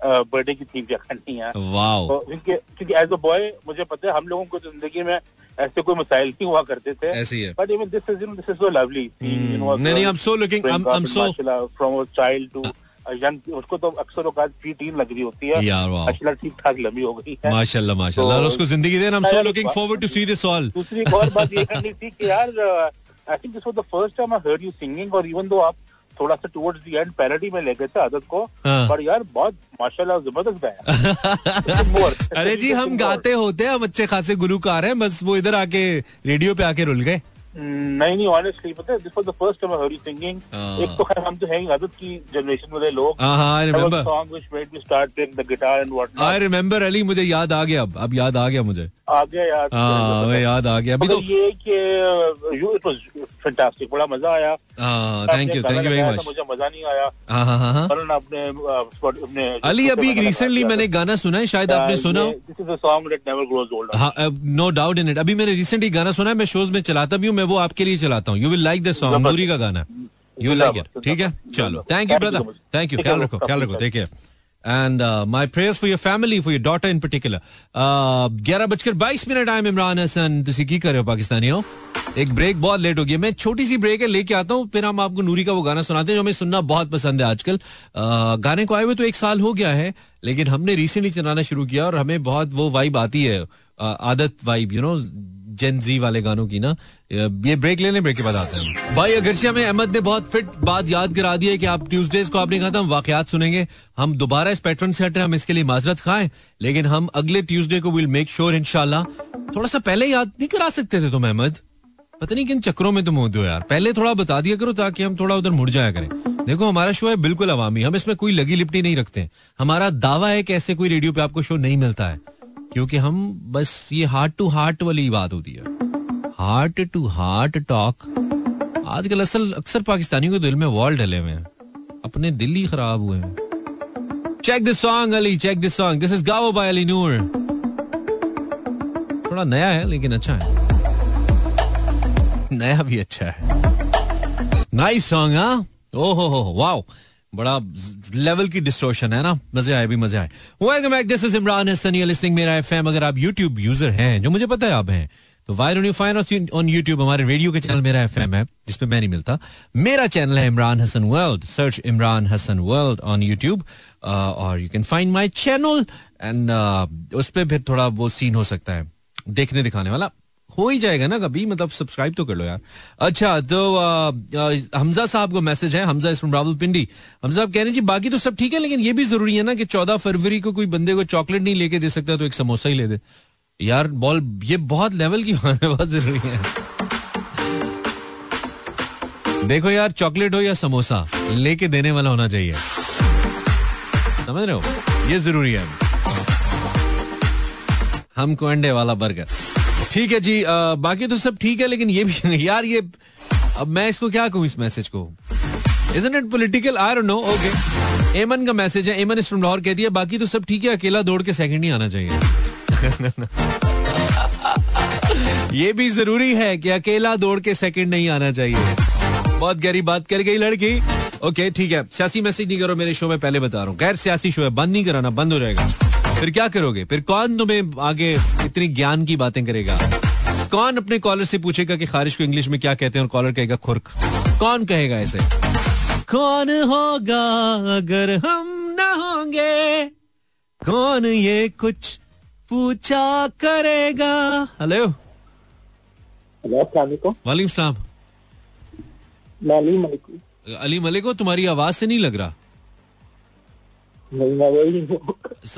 बर्थडे की थीम क्या करनी है। वाओ, क्योंकि एज अ बॉय मुझे पता है हम लोगों को जिंदगी में ऐसे कोई मसाइल नहीं हुआ करते थे, ऐसी है। But even this is this is so lovely, you know I am so looking I am so from a child to young, उसको तो अक्सर औकात प्रीटीन लग रही होती है यार। वाह ठीक ठाक लंबी हो गई है माशाल्लाह माशाल्लाह, और उसको जिंदगी देना। I am so looking forward to see this all. दूसरी एक और बात ये करनी थी कि यार I think this was the first time I heard you singing, और इवन दो आप थोड़ा सा टुवर्ड्स द एंड पैरोडी में ले गए थे आदत को, पर यार बहुत माशाल्लाह जबरदस्त गाया। अरे जी हम गाते होते हैं, हम अच्छे खासे गुलूकार हैं, बस वो इधर आके रेडियो पे आके रुल गए। नहीं नहीं ऑनेस्टली पता है this was the first time I heard you singing. एक तो खैर हम तो हैं आदत की जनरेशन वाले लोग। I remember song which made me start playing the guitar and what not. I remember Ali, मुझे याद आ गया, अब अब याद आ गया, मुझे आ गया याद, हां मैं याद आ गया अभी तो ये कि यू इट वाज फैंटास्टिक, बड़ा मजा आया। Thank you thank you very much. मुझे मजा नहीं आया। हां हां हां पर आपने अपने अली अभी रिसेंटली मैंने गाना सुना है, शायद आपने सुना हो, this is a song that never grows old. हां नो डाउट इन इट। अभी मैंने रिसेंटली गाना सुना है, मैं शोज में चलाता भी हूं, मैं वो आपके लिए चलाता हूँ, you will like the song, Noori का गाना, यू विल लाइक इट। ठीक है चलो, thank you brother, thank you, ख्याल रखो ख्याल रखो, take care and my prayers for your family, for your daughter in particular. ग्यारह बजकर बाईस minute I am Imran Hasan, तुसी की कर रहे हो पाकिस्तानियों? एक ब्रेक, बहुत लेट हो गई, मैं छोटी सी ब्रेक है लेके आता हूँ, फिर हम आपको नूरी का वो गाना सुनाते हैं जो हमें सुनना बहुत पसंद है आजकल। गाने को आए हुए तो एक साल हो गया है, लेकिन हमने रिसेंटली चलाना शुरू किया और हमें बहुत वो वाइब आती है, आदत vibe, you know Gen Z वाले गानों की ना। ये ब्रेक ले लें, ब्रेक के बाद आते हैं भाई। अगरशिया में अहमद ने बहुत फिट बात याद करा दी है कि आप ट्यूसडेज को आपने कहा था हम वाकयात सुनेंगे, हम दोबारा इस पैटर्न से हटे, हम इसके लिए माजरत खाएं, लेकिन हम अगले ट्यूसडे को विल मेक श्योर इंशाल्लाह। थोड़ा सा पहले याद नहीं करा सकते थे तुम अहमद? पता नहीं किन चक्करों में तुम होते हो यार, पहले थोड़ा बता दिया करो ताकि हम थोड़ा उधर मुड़ जाया करें। देखो हमारा शो है बिल्कुल अवामी, हम इसमें कोई लगी लिपटी नहीं रखते, हमारा दावा है कि ऐसे कोई रेडियो पे आपको शो नहीं मिलता है, क्योंकि हम बस ये हार्ट टू हार्ट वाली बात होती है, हार्ट टू हार्ट टॉक। आजकल असल अक्सर पाकिस्तानियों के दिल में वॉल ढले हुए हैं, अपने दिल ही खराब हुए हैं। Check this song Ali, check this song, this is गाओ बाय अली नूर। थोड़ा नया है लेकिन अच्छा है, नया भी अच्छा है। नाइस सॉन्ग, हाँ ओहो हो वाओ, बड़ा लेवल की डिस्टोर्शन है ना, मजे आए भी मजे आए। Welcome back, this is Imran Hasan, you are listening Mera FM. अगर आप यूट्यूब यूजर हैं, जो मुझे पता है आप हैं, तो why don't you find us on YouTube. हमारे रेडियो के चैनल मेरा एफएम है जिसपे मैं नहीं मिलता, मेरा चैनल है Imran Hasan world, search Imran Hasan world on YouTube और you can find my channel and उस पर फिर थोड़ा वो सीन हो सकता है देखने दिखाने वाला, हो ही जाएगा ना कभी, मतलब सब्सक्राइब तो कर लो यार। अच्छा तो आ, आ, हमजा साहब को मैसेज है, हमजा इसमें रावलपिंडी। हमजा साहब कह रहे हैं जी बाकी तो सब ठीक है, लेकिन ये भी जरूरी है ना कि चौदह फरवरी को कोई बंदे को चॉकलेट नहीं लेके दे सकता तो एक समोसा ही ले दे, यार बॉल ये बहुत लेवल की होना बहुत जरूरी है. देखो यार, चॉकलेट हो या समोसा, लेके देने वाला होना चाहिए, समझ रहे हो, ये जरूरी है. हमको अंडे वाला बर्गर. ठीक है जी, आ, बाकी तो सब ठीक है, लेकिन ये भी यार, ये अब मैं इसको क्या कहूँ, इस मैसेज को, Isn't it political? I don't know. Okay. एमन का मैसेज है. एमन इज फ्रॉम लाहौर, कहती है बाकी तो सब ठीक है, अकेला दौड़ के सेकंड नहीं आना चाहिए. ये भी जरूरी है कि अकेला दौड़ के सेकंड नहीं आना चाहिए. बहुत गहरी बात कर गई लड़की. ओके ठीक है, सियासी मैसेज नहीं करो मेरे शो में, पहले बता रहा हूँ, गैर सियासी शो है, बंद नहीं कराना, बंद हो जाएगा. फिर क्या करोगे, फिर कौन तुम्हें आगे इतनी ज्ञान की बातें करेगा, कौन अपने कॉलर से पूछेगा कि खारिश को इंग्लिश में क्या कहते हैं, और कॉलर कहेगा खुर्क, कौन कहेगा ऐसे, कौन होगा अगर हम ना होंगे, कौन ये कुछ पूछा करेगा. हेलो वालेकुम सलाम. अली मलिक हो, तुम्हारी आवाज से नहीं लग रहा.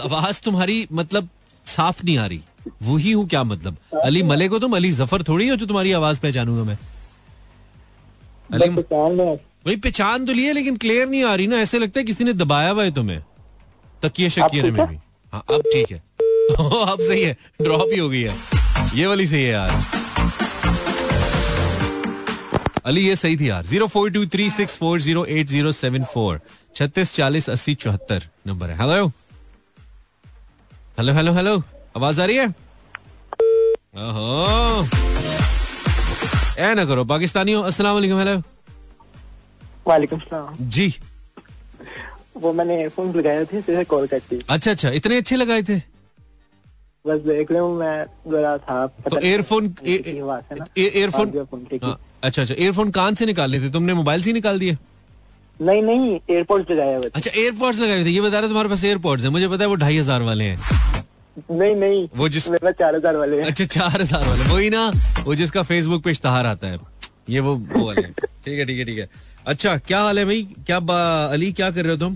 आवाज तुम्हारी मतलब साफ नहीं आ रही. वो ही हूँ क्या मतलब, अली मलिक हो तुम, अली जफर थोड़ी हो जो तुम्हारी आवाज पहचानूंगा मैं. अली भाई पहचान तो लिए, लेकिन क्लियर नहीं आ रही ना, ऐसे लगता है किसी ने दबाया हुआ है तुम्हें तकिए शकिए में भी. हाँ अब ठीक है, तो अब सही है, ड्रॉप ही हो गई है, ये वाली सही है यार अली, ये सही थी यार. Zero four two three six four zero eight zero seven four छत्तीस चालीस अस्सी चौहत्तर नंबर है. हेलो हेलो हेलो हेलो, आवाज आ रही है? ओहो, ऐ ना करो पाकिस्तानियों. अस्सलाम वालेकुम. हेलो वालेकुम सलाम जी. वो मैंने एयरफोन लगाए थे, जैसे कॉल करती. अच्छा अच्छा, इतने अच्छे लगाए थे? बस देख रहा हूं मैं जरा था. तो एयरफोन एयरफोन अच्छा अच्छा, एयरफोन कान से निकाल लेते, तुमने मोबाइल से निकाल दिए? नहीं नहीं, एयरपोर्ट्स लगाए हुए. अच्छा एयरपोर्ट्स लगाए थे, ये बता रहे तुम्हारे पास एयरपोर्ट्स है, मुझे पता है वो ढाई हजार वाले हैं. नहीं नहीं, वो जिस चार हजार वाले. अच्छा चार हजार वाले, वही ना, वो जिसका फेसबुक पे इश्तहार आता है, ये वो वो वाले. ठीक है ठीक है ठीक है. अच्छा क्या हाल है भाई, क्या अली क्या कर रहे हो तुम?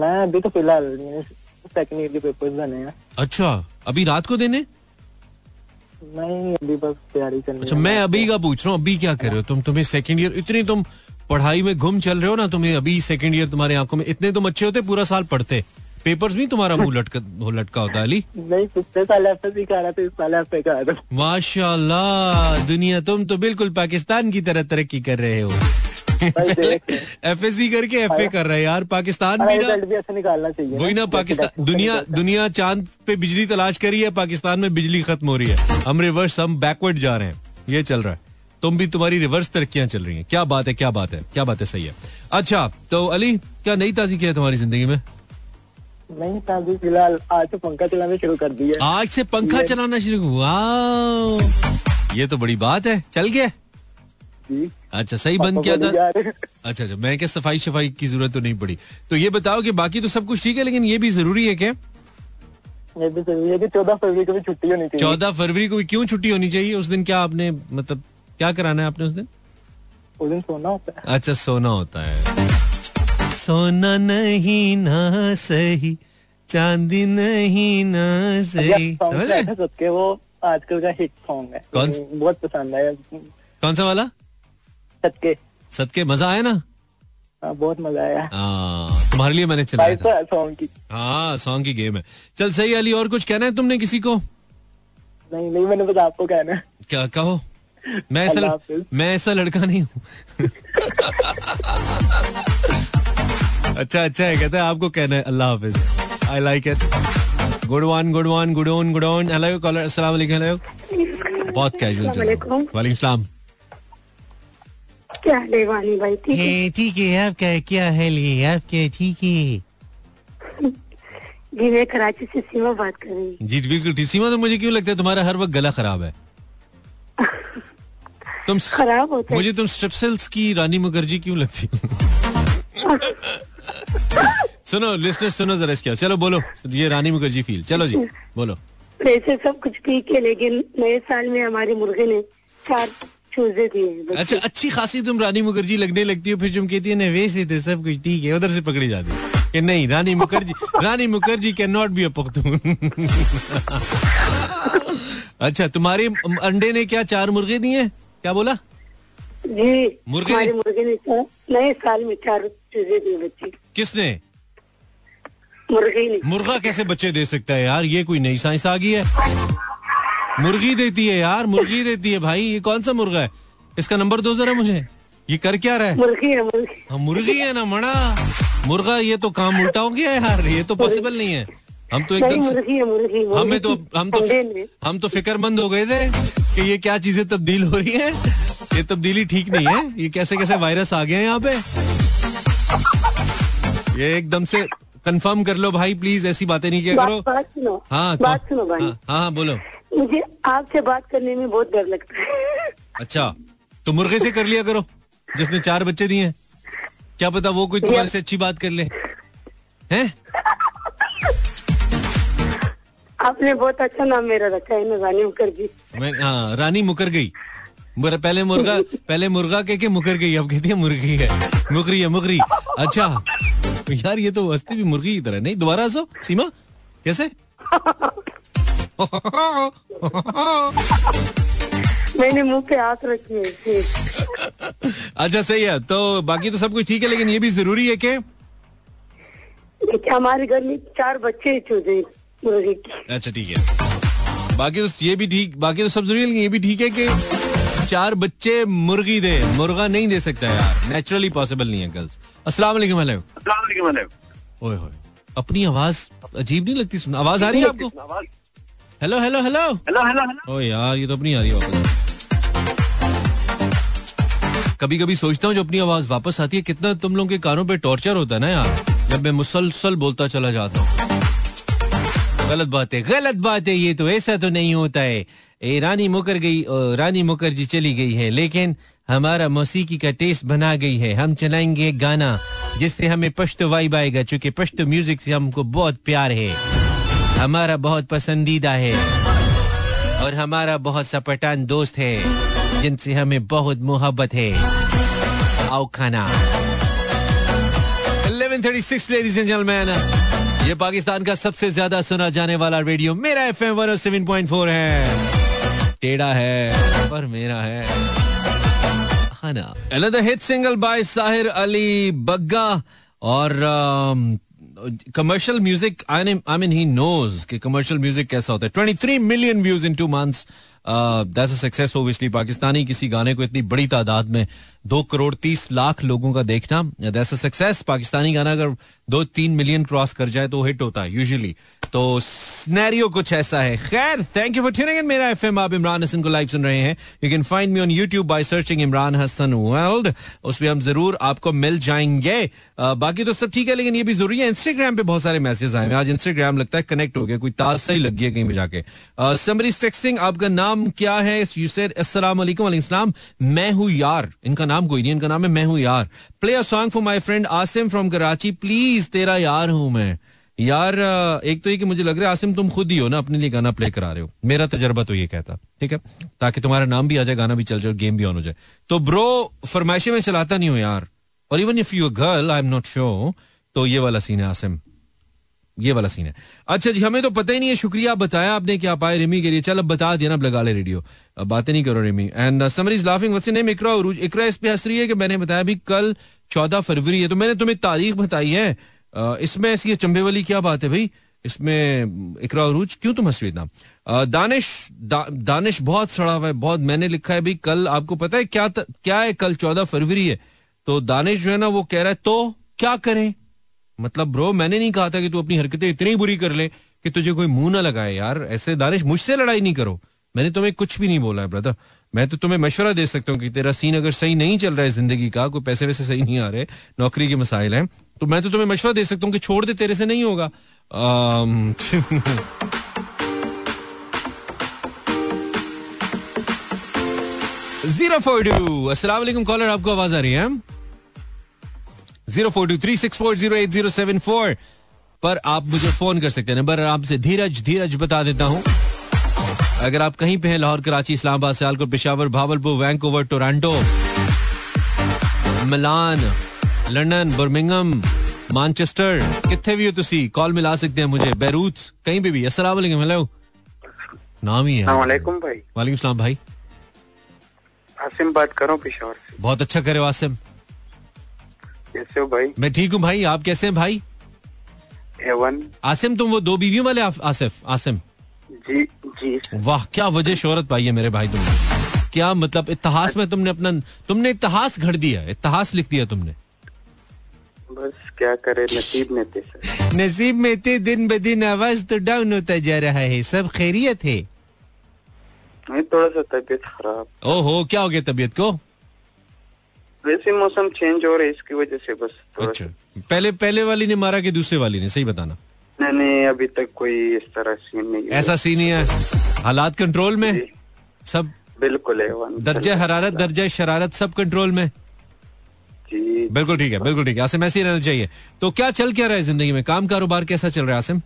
मैं अभी तो फिलहाल सेकंड ईयर के पेपर्स देने हैं. अच्छा अभी रात को देने? नहीं अभी बस तैयारी करनी. अच्छा मैं अभी का पूछ रहा हूँ, अभी क्या कर रहे हो तुम, तुम्हें सेकंड ईयर, इतनी तुम पढ़ाई में घुम चल रहे हो ना, तुम्हें अभी सेकंड ईयर तुम्हारी आंखों में, इतने तुम अच्छे होते पूरा साल पढ़ते, पेपर्स भी तुम्हारा मुंह लटका लटका होता है अली. नहीं पिछले साल एफएस ही कर रहा था, इस साल एफएस कर रहा था. माशाल्लाह दुनिया, तुम तो बिल्कुल पाकिस्तान की तरह तरक्की कर रहे हो. एफएस ही करके एफए कर रहा है यार. पाकिस्तान भी ना, भी ऐसे निकालना चाहिए वही ना, पाकिस्तान दुनिया दुनिया चांद पे बिजली तलाश कर रही है, पाकिस्तान में बिजली खत्म हो रही है, हम रिवर्स, हम बैकवर्ड जा रहे हैं, ये चल रहा है. तुम भी, तुम्हारी रिवर्स तरक्कियां चल रही है. क्या बात है क्या बात है क्या बात है, सही है. अच्छा तो अली क्या नई ताजी किया तुम्हारी जिंदगी में? नहीं ताजी फिलहाल आज तो पंखा चलाना शुरू कर दिया. आज से पंखा चलाना शुरू हुआ, ये तो बड़ी बात है. चल गया? अच्छा सही बंद किया था. अच्छा अच्छा, मैं क्या सफाई शफाई की जरूरत तो नहीं पड़ी. तो ये बताओ कि बाकी तो सब कुछ ठीक है, लेकिन ये भी जरूरी है क्या? ये भी जरूरी है कि चौदह फरवरी को भी छुट्टी होनी चाहिए. चौदह फरवरी को भी क्यों छुट्टी होनी चाहिए? उस दिन क्या आपने मतलब क्या कराना है आपने उस दिन? उस दिन सोना होता है. अच्छा सोना होता है. सोना नहीं ना सही, चांदी नहीं ना सही. सबके वो आजकल का हिट सॉन्ग है, कौन बहुत पसंद आया. कौन सा वाला? सदके. सदके मजा आया ना? आ, बहुत मजा आया. आ, तुम्हारे लिए मैंने चलाया था सॉन्ग की. हाँ सॉन्ग की गेम है. चल सही अली, और कुछ कहना है तुमने किसी को? नहीं नहीं, मैंने बस आपको कहना है. क्या कहो, मैं ऐसा मैं ऐसा लड़का नहीं हूँ. अच्छा अच्छा है, कहता है आपको कहना है. अल्लाह हाफिज. I like it. Good one good one good on good on. Hello caller. अस्सलाम वालेकुम. हेलो बहुत कैजुअल. वालेकुम सलाम. क्या हाल है वानी भाई? ठीक है ठीक है. आपका क्या हाल है? आपके ठीक है जी. मैं कराची से सीमा बात कर रही हूँ जी. बिल्कुल सीमा, तो मुझे क्यों लगता है तुम्हारा हर वक्त गला खराब है. तुम खराब होते. मुझे तुम स्ट्रिप्सिल्स की रानी मुखर्जी क्यों लगती हो? सुनो लिस्टर्स सुनो जरा इसके. चलो बोलो, ये रानी मुखर्जी फील. चलो जी बोलो. वैसे सब कुछ ठीक है, लेकिन नए साल में हमारे मुर्गे ने चार चूजे दिए. अच्छा अच्छी खासी तुम रानी मुखर्जी लगने लगती हो, फिर तुम कहती है वैसे तो सब कुछ ठीक है, उधर से पकड़ी जाती है कि नहीं Rani Mukherji. Rani Mukherjee can not be a Pakhtun. अच्छा, तुम्हारे अंडे ने क्या चार मुर्गे दिए? क्या बोला जी? मुर्गे ने, मुर्गे ने चार, नए साल में चार चीजें दी बच्चे। किसने? मुर्गे ने। मुर्गा कैसे बच्चे दे सकता है यार, ये कोई नई साइंस आ गई है। मुर्गी देती है यार, मुर्गी देती है भाई, ये कौन सा मुर्गा है? इसका नंबर दो जरा मुझे। ये कर क्या रहा है? मुर्गी है, मुर्गी। हाँ, मुर्गी है ना मणा, मुर्गा। ये तो काम उल्टा हो गया है यार, ये तो पॉसिबल नहीं है। हम तो एकदम हमें तो हम तो हम तो फिक्रमंद हो गए थे कि ये क्या चीजें तब्दील हो रही है, ये तब्दीली ठीक नहीं है, ये कैसे कैसे वायरस आ गए हैं यहाँ पे। ये एकदम से कंफर्म कर लो भाई प्लीज, ऐसी बातें नहीं किया करो। बात सुनो, हाँ बात सुनो भाई। हाँ, हाँ बोलो। मुझे आपसे बात करने में बहुत डर लगता है। अच्छा, तो मुर्गे से कर लिया करो जिसने चार बच्चे दिए हैं, क्या पता वो कोई तुम्हारे से अच्छी बात कर ले। हैं? आपने बहुत अच्छा नाम मेरा रखा है ना, रानी मुखर्जी। हाँ, रानी मुकर गई। पहले मुर्गा पहले मुर्गा कह के मुकर गई, अब कहती है मुर्गी है, मुकरी है, मुकरी। अच्छा यार, ये तो हस्ती भी मुर्गी की तरह। नहीं, दोबारा हंसो सीमा, कैसे? मैंने मुंह पे हाथ रखे। अच्छा सही है, तो बाकी तो सब कुछ ठीक है, लेकिन ये भी जरूरी है कि हमारे घर में चार बच्चे चूजे मुर्गी की। अच्छा ठीक है, बाकी तो ये भी ठीक, बाकी तो सब जरूरी है, लेकिन ये भी ठीक है कि चार बच्चे मुर्गी दे, मुर्गा नहीं दे सकता यार, नेचुरली पॉसिबल नहीं है। गर्ल्स, अस्सलाम वालेकुम। ओए होए, अपनी आवाज अजीब नहीं लगती? सुन, आवाज आ रही है आपको? Hello hello hello hello hello. ओ यार, ये तो अपनी आ रही है वापस। कभी कभी सोचता हूँ जो अपनी आवाज वापस आती है, कितना तुम लोगों के कानों पे टॉर्चर होता है ना यार, जब मैं मुसलसल बोलता चला जाता हूँ। गलत बात है, गलत बात है, ये तो ऐसा तो नहीं होता है। ए, रानी मुकर गई, रानी मुखर्जी चली गई है, लेकिन हमारा मौसीकी का टेस्ट बना गई है। हम चलाएंगे गाना जिससे हमें पश्तो वाइब आएगा, चूंकि पश्तो म्यूजिक से हमको बहुत प्यार है, हमारा बहुत पसंदीदा है और हमारा बहुत सपटान दोस्त है जिनसे हमें बहुत मोहब्बत है। आओ खाना। ग्यारह छत्तीस लेडीज एंड जेंटलमैन, ये पाकिस्तान का सबसे ज्यादा सुना जाने वाला रेडियो मेरा एफएम एक सौ सात पॉइंट चार है। टेढ़ा है पर मेरा है खाना। Another hit single by Sahir Ali Bagga और uh, commercial music. I mean he knows कि कमर्शियल म्यूजिक कैसा होता है। तेईस million views in two months, that's a success obviously. Pakistani किसी गाने को इतनी बड़ी तादाद में दो करोड़ तीस लाख लोगों का देखना, दैट्स अ सक्सेस। पाकिस्तानी गाना अगर दो तीन मिलियन क्रॉस कर जाए तो हिट होता है यूजुअली, तो सिनेरियो कुछ ऐसा है। खैर, thank you for tuning in Mera FM. आप इमरान हसन को लाइव सुन रहे हैं। You can find me on YouTube by searching Imran Hasan world, उसमें हम जरूर आपको मिल जाएंगे। uh, बाकी तो सब ठीक है, लेकिन ये भी जरूरी है। इंस्टाग्राम पे बहुत सारे मैसेज आए हैं आज, इंस्टाग्राम लगता है कनेक्ट हो गया, कोई तार सही लग गया कहीं पे जाके। समरी टेक्सटिंग, आपका नाम क्या है? यू सेड अस्सलाम वालेकुम। वालेकुम सलाम। मैं हूँ यार, इनका नाम कोई नहीं, इनका नाम है मैं हूँ यार। Play a song for my friend Asim from Karachi please. तेरा यार हूँ मैं। यार एक तो ये कि मुझे लग रहा है आसिम तुम खुद ही हो ना अपने लिए गाना प्ले करा रहे हो, मेरा तजर्बा तो ये कहता। ठीक है, ताकि तुम्हारा नाम भी आ जाए, गाना भी चल जाए और गेम भी ऑन हो जाए। तो ब्रो, फरमाइशे में चलाता नहीं हूँ यार, और even if you a girl I am not sure. तो ये वाला सीन है आसिम, ये वाला सीन है। अच्छा जी, हमें तो पता ही नहीं है। शुक्रिया बताया आपने, क्या पाए रिमी के लिए। चल अब बता दिया ना, अब लगा ले रेडियो, अब बातें नहीं करो Rimi. And Samri is laughing, what's your name? Iqra Urooj. Iqra इस पे हंस रही है कि मैंने बताया भी कल चौदह फरवरी है, तो मैंने तुम्हें तारीख बताई है। इसमें ऐसी चंबे वाली क्या बात है भाई, इसमें इकरा उरूज क्यों तुम हंस रही इतना? दानिश दा, दानिश बहुत सड़ा हुआ है बहुत। मैंने लिखा है भाई कल, आपको पता है क्या क्या है? कल चौदह फरवरी है। तो दानिश जो है ना वो कह रहा है तो क्या करें। मतलब ब्रो, मैंने नहीं कहा था कि तू अपनी हरकतें इतनी बुरी कर ले कि तुझे कोई मुंह ना लगाए यार। ऐसे दानिश, मुझसे लड़ाई नहीं करो, मैंने तुम्हें कुछ भी नहीं बोला है ब्रदर। मैं तो तुम्हें मशवरा दे सकता हूँ कि तेरा सीन अगर सही नहीं चल रहा है जिंदगी का, कोई पैसे वैसे सही नहीं आ रहे, नौकरी के मसाइल हैं, तो मैं तो तुम्हें मशवरा दे सकता हूँ कि छोड़ दे, तेरे से नहीं होगा। आम... जीरो फोर टू, अस्सलाम वालेकुम कॉलर, आपको आवाज आ रही है? Zero four two three six four zero eight zero seven four पर आप मुझे फोन कर सकते हैं। नंबर आपसे धीरज धीरज बता देता हूँ। अगर आप कहीं पे हैं, Lahore, Karachi, Islamabad, Sialkot, Peshawar, Bahawalpur, Vancouver, Toronto, Milan, London, Birmingham, Manchester, कितने भी हो तुसी कॉल मिला सकते हैं मुझे। बैरूत, कहीं पे भी। अस्सलाम वालेकुम। हेलो नाम ही है। अस्सलाम भाई। वालेकुम सलाम भाई। आसिम बात करो पिशोर से। बहुत अच्छा करे आसिम, कैसे हो भाई? मैं ठीक हूँ भाई, आप कैसे हैं भाई? एवन। आसिम तुम वो दो बीवियों वाले आसिफ आसिम? जी जी। वाह क्या वजह शोहरत पाई है मेरे भाई तुमने, क्या मतलब इतिहास में तुमने अपना तुमने इतिहास घड़ दिया, इतिहास लिख दिया तुमने। बस क्या करे नसीब में थे सर। नसीब में थे, दिन ब दिन आवाज तो डाउन होता जा रहा है, सब खैरियत है? थोड़ा सा तबीयत खराब। ओहो क्या हो गया तबीयत को? वैसे मौसम चेंज हो रहा है इसकी वजह से बस। अच्छा पहले पहले वाली ने मारा कि दूसरे वाली ने, सही बताना। नहीं नहीं अभी तक कोई इस तरह सीन नहीं है। ऐसा सीन ही है, हालात कंट्रोल में सब बिल्कुल है, दर्जा हरारत दर्जा शरारत सब कंट्रोल में। जी बिल्कुल ठीक है, बिल्कुल ठीक है आसिम, ऐसे ही रहना चाहिए। तो क्या चल क्या रहा है जिंदगी में, काम कारोबार कैसा चल रहा है आसिम?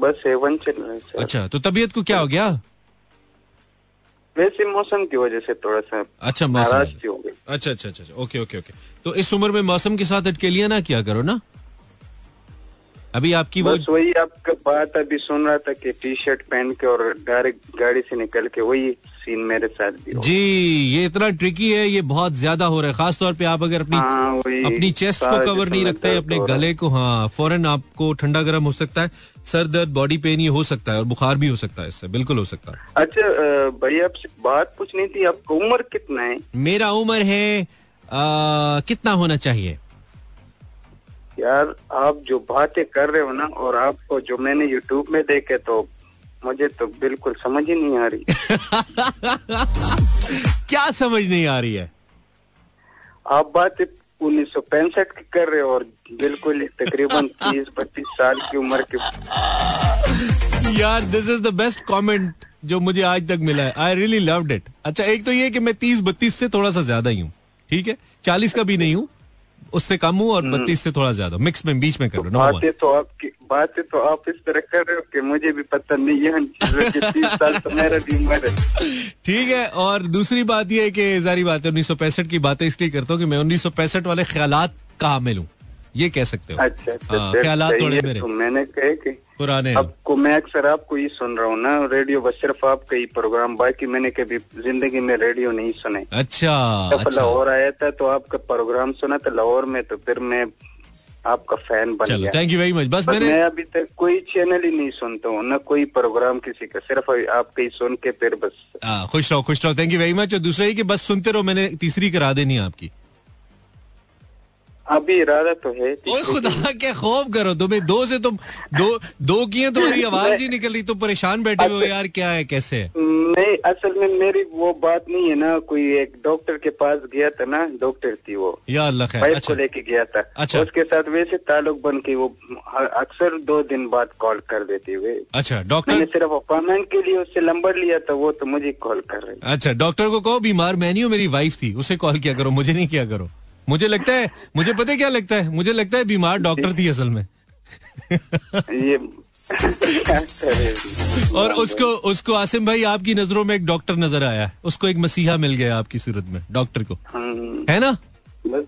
बस एवन चल रहा है। अच्छा तो तबीयत को क्या हो गया? वैसे मौसम की वजह से थोड़ा सा। अच्छा मौसम, अच्छा अच्छा अच्छा ओके ओके ओके। तो इस उम्र में मौसम के साथ अटकेलियां ना किया करो ना। अभी आपकी बस वही आपका बात अभी सुन रहा था कि टी शर्ट पहन के और डायरेक्ट गाड़ी से निकल के, वही सीन मेरे साथ भी हो। जी ये इतना ट्रिकी है, ये बहुत ज्यादा हो रहा है, खास तौर पे आप अगर अपनी हाँ, अपनी चेस्ट को कवर नहीं रखते, अपने गले को, हाँ फौरन आपको ठंडा गर्म हो सकता है, सर दर्द बॉडी पेन ये हो सकता है और बुखार भी हो सकता है इससे, बिल्कुल हो सकता है। अच्छा भाई आपसे बात पूछनी थी, आपको उम्र कितना है? मेरा उम्र है कितना होना चाहिए यार? आप जो बातें कर रहे हो ना, और आपको जो मैंने यूट्यूब में देखे तो मुझे तो बिल्कुल समझ ही नहीं आ रही। क्या समझ नहीं आ रही है? आप बातें उन्नीस सौ पैंसठ की कर रहे हो और बिल्कुल तकरीबन तीस पच्चीस साल की उम्र के। यार this is the best comment जो मुझे आज तक मिला है, आई रियली लव्ड इट। अच्छा एक तो ये कि मैं तीस बत्तीस से थोड़ा सा ज्यादा ही हूँ, ठीक है, चालीस का भी नहीं हूँ, उससे कम हूँ, और बत्तीस से थोड़ा ज्यादा, मिक्स में बीच में कर लो। बातें तो आपकी बातें तो आप इस तरह कर रहे हो कि मुझे भी पता नहीं है। ठीक है, और दूसरी बात यह है कि जारी बात है उन्नीस सौ पैंसठ की बातें इसलिए करता हूँ कि मैं उन्नीस सौ पैंसठ वाले ख्यालात का हामिल हूँ, ये कह सकते हो। अच्छा ख्यालात थोड़े मेरे, मैंने कहे कि पुराने। आपको मैं अक्सर आपको ये सुन रहा हूँ ना रेडियो, बस सिर्फ आपका ही प्रोग्राम, बाकी मैंने कभी जिंदगी में रेडियो नहीं सुने। अच्छा जब लाहौर आया था तो आपका प्रोग्राम सुना था लाहौर में, तो फिर मैं आपका फैन बन गया। Thank you very much. बस मैंने मैं अभी तक कोई चैनल ही नहीं सुनता हूँ ना कोई प्रोग्राम किसी का, सिर्फ आपके ही सुन के फिर बस। खुश रहो खुश रहो, थैंक यू वेरी मच। और दूसरा ये कि बस सुनते रहो, मैंने तीसरी करा देनी है आपकी। अभी इरादा तो है। ओए खुदा के खौफ करो, तुम्हें दो से तुम दो दो किए तुम्हारी आवाज ही निकल रही, तुम परेशान बैठे हो यार, क्या है कैसे है? नहीं असल में मेरी वो बात नहीं है ना, कोई एक डॉक्टर के पास गया था ना, डॉक्टर थी वो, या अल्लाह खैर, वाइफ को लेके गया था। अच्छा उसके साथ वैसे ताल्लुक बन के वो अक्सर दो दिन बाद कॉल कर देती हुए। अच्छा डॉक्टर? मैंने सिर्फ अपॉइंटमेंट के लिए उससे नंबर लिया था, वो तो मुझे कॉल कर रही। अच्छा डॉक्टर को कहो बीमार मैं नहीं हूँ, मेरी वाइफ थी, उसे कॉल किया करो, मुझे नहीं किया करो। मुझे लगता है, मुझे पता है क्या लगता है, मुझे लगता है बीमार डॉक्टर थी असल में। ये और उसको उसको आसिम भाई आपकी नजरों में एक डॉक्टर नजर आया, उसको एक मसीहा मिल गया आपकी सूरत में, डॉक्टर को, है ना? बस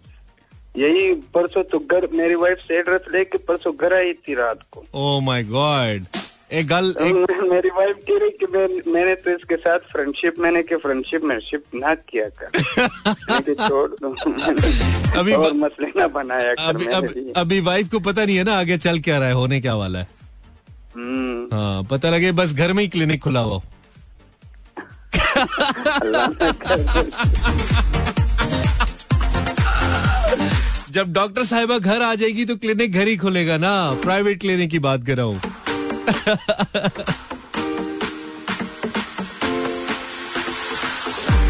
यही परसों तो घर मेरी वाइफ से एड्रेस लेके परसों घर आई थी रात को। Oh my god. एक गल मेरी वाइफ कह रही कि मैं, मैंने तो इसके साथ फ्रेंडशिप मैंने के फ्रेंडशिप में शिप ना किया कर, छोड़ दो अभी और मसले ना बनाया कर। अभी, अभी, अभी वाइफ को पता नहीं है ना आगे चल क्या रहा है, होने क्या वाला है। हाँ पता लगे बस घर में ही क्लिनिक खुला हुआ। जब डॉक्टर साहिबा घर आ जाएगी तो क्लिनिक घर ही खुलेगा ना, प्राइवेट क्लिनिक की बात कर रहा हूँ।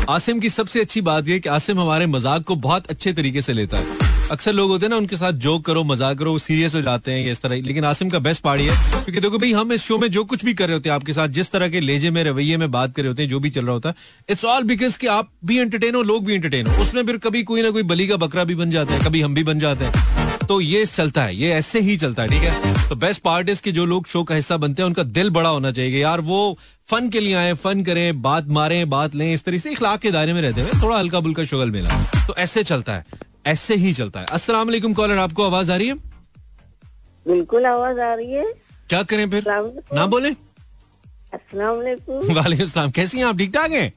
आसिम की सबसे अच्छी बात यह कि आसिम हमारे मजाक को बहुत अच्छे तरीके से लेता है। अक्सर लोग होते हैं ना उनके साथ जोक करो मजाक करो, वो सीरियस हो जाते हैं इस तरह, लेकिन आसिम का बेस्ट पार्ट है क्योंकि देखो भाई हम इस शो में जो कुछ भी कर रहे होते हैं आपके साथ, जिस तरह के लहजे में रवैये में बात कर रहे होते हैं, जो भी चल रहा होता है, इट्स ऑल बिकॉज कि आप भी एंटरटेन हो लोग भी एंटरटेन हो, उसमें फिर कभी कोई ना कोई बली का बकरा भी बन जाता है, कभी हम भी बन जाते हैं, तो ये चलता है, ये ऐसे ही चलता है। ठीक है, तो बेस्ट पार्ट इसकी जो लोग शो का हिस्सा बनते हैं उनका दिल बड़ा होना चाहिए यार, वो फन के लिए आए, फन करें, बात मारें बात लें, इस तरीके से इखलाक के दायरे में रहते हुए थोड़ा हल्का बुल्का शुगल मिला, तो ऐसे चलता है, ऐसे ही चलता है। अस्सलाम वालेकुम कॉलर, आपको आवाज आ रही है? बिल्कुल आवाज आ रही है, क्या करें फिर ना बोले? वालेकुम, कैसी हैं आप? ठीक ठाक हैं?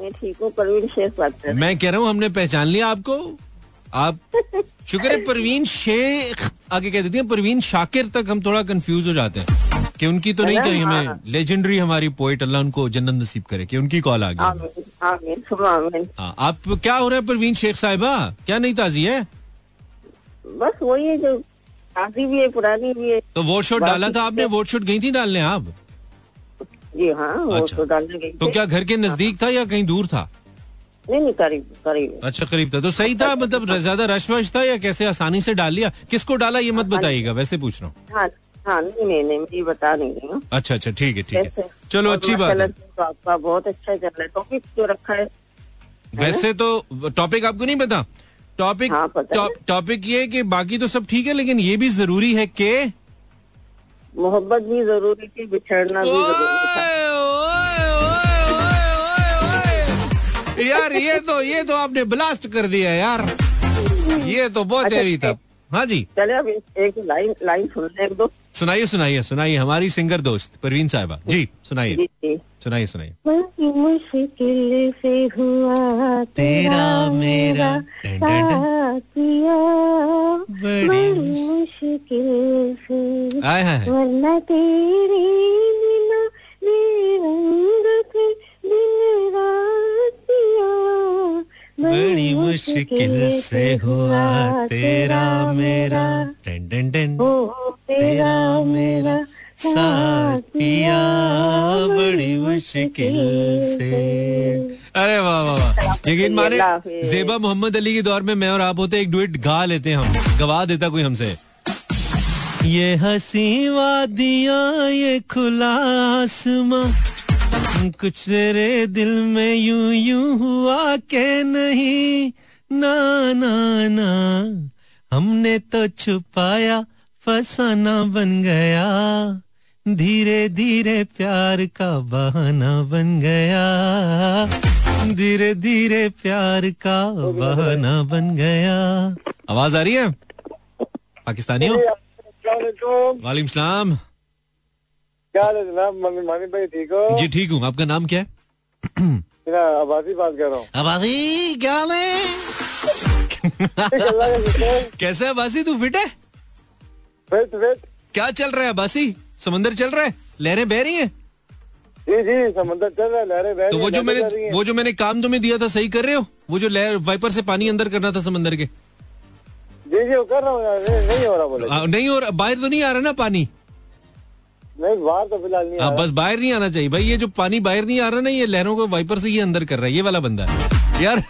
मैं ठीक हूँ, परवीन शेख बात कर। मैं कह रहा हूँ हमने पहचान लिया आपको, आप शुक्र है। परवीन शेख आगे कह देती है, परवीन शाकिर तक हम थोड़ा कंफ्यूज हो जाते हैं कि उनकी तो नहीं कही हमें, हाँ। लेजेंडरी हमारी पोएट, अल्लाह उनको जन्नत नसीब करे, कि उनकी कॉल आ गई। आमीन, सुबह आमीन। हाँ, आप क्या हो रहा है परवीन शेख साहिबा, क्या नई ताजी है? बस वही है जो ताजी भी है पुरानी भी है। तो वोट शोट डाला था आपने? वोट शोट गई थी डालने आप? जी हाँ, वोट शोट डालने गई। तो क्या घर के नजदीक था या कहीं दूर था? नहीं नहीं, करीब करीब। अच्छा, करीब था तो सही था, मतलब ज्यादा रश वश था या कैसे आसानी से डाल लिया? किसको डाला ये मत बताइएगा, वैसे पूछ रहा हूँ। हाँ, हाँ, नहीं नहीं नहीं, मैं बता नहीं रही हूँ। अच्छा अच्छा, ठीक है ठीक है, चलो अच्छी बात है। तो आपका बहुत अच्छा चल रहा है, टॉपिक जो रखा है वैसे तो टॉपिक आपको नहीं पता? टॉपिक टॉपिक ये कि बाकी तो सब ठीक है, लेकिन ये भी जरूरी है कि मोहब्बत भी जरूरी थी, बिछड़ना भी जरूरी था। यार ये तो ये तो आपने ब्लास्ट कर दिया यार, ये तो बहुत हैवी था। हाँ जी, चले अब एक लाइन लाइन सुनने दो। सुनाइए सुनाइए सुनाइए, हमारी सिंगर दोस्त परवीन साहिबा जी, सुनाइए सुनाइए सुनाइए। बड़ी मुश्किल से हुआ तेरा मेरा साथिया, बड़ी मुश्किल से, वरना तेरे बिना निरंग थे दिन रातियां, बड़ी मुश्किल से हुआ तेरा मेरा, डन डन डन, तेरा मेरा साथ पिया, बड़ी मुश्किल से। अरे वाह वाह, यकीन माने जेबा मोहम्मद अली के दौर में मैं और आप होते, एक डुएट गा लेते हम, गवा देता कोई हमसे। ये हसी वादियां, ये खुला आसमां, कुछ तेरे दिल में यूं यूं हुआ के नहीं, ना ना ना, हमने तो छुपाया, फसाना बन गया, धीरे धीरे प्यार का बहाना बन गया, धीरे धीरे प्यार का बहाना बन गया। आवाज आ रही है पाकिस्तानियों? वालेकुम सलाम, ठीक हो जी? ठीक हूँ, आपका नाम क्या है? आबादी बात कर रहा हूँ। आबादी क्या हाल है? कैसे है आबादी, तू फिट है? Fit fit. क्या चल रहा है आबादी, समंदर चल रहा है, लहरें बह रही हैं? जी जी, समंदर चल रहा है, लहरें बह रही हैं। तो वो जो मैंने वो जो मैंने काम तुम्हें दिया था सही कर रहे हो? वो जो लहर वाइपर से पानी अंदर करना था समंदर के? जी जी, वो कर रहा हूँ, नहीं हो रहा। बोला नहीं हो रहा, बाहर तो नहीं आ रहा ना पानी? नहीं, बाहर तो फिलहाल नहीं। आ, बस बाहर नहीं आना चाहिए भाई, ये जो पानी बाहर नहीं आ रहा ना, ये लहरों को वाइपर से ये अंदर कर रहा है, ये वाला बंदा है यार।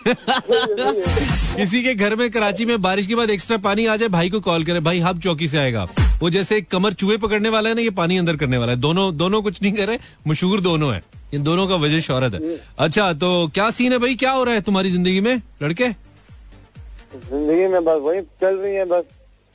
किसी के घर में कराची में बारिश के बाद एक्स्ट्रा पानी आ जाए, भाई को कॉल करे, भाई हब चौकी से आएगा। वो जैसे कमर चूहे पकड़ने वाला है ना, ये पानी अंदर करने वाला है। दोनों दोनों कुछ नहीं कर रहे, मशहूर दोनों है, इन दोनों का वजह शोहरत है। अच्छा, तो क्या सीन है भाई, क्या हो रहा है तुम्हारी जिंदगी में लड़के? जिंदगी में बस वही चल रही है बस।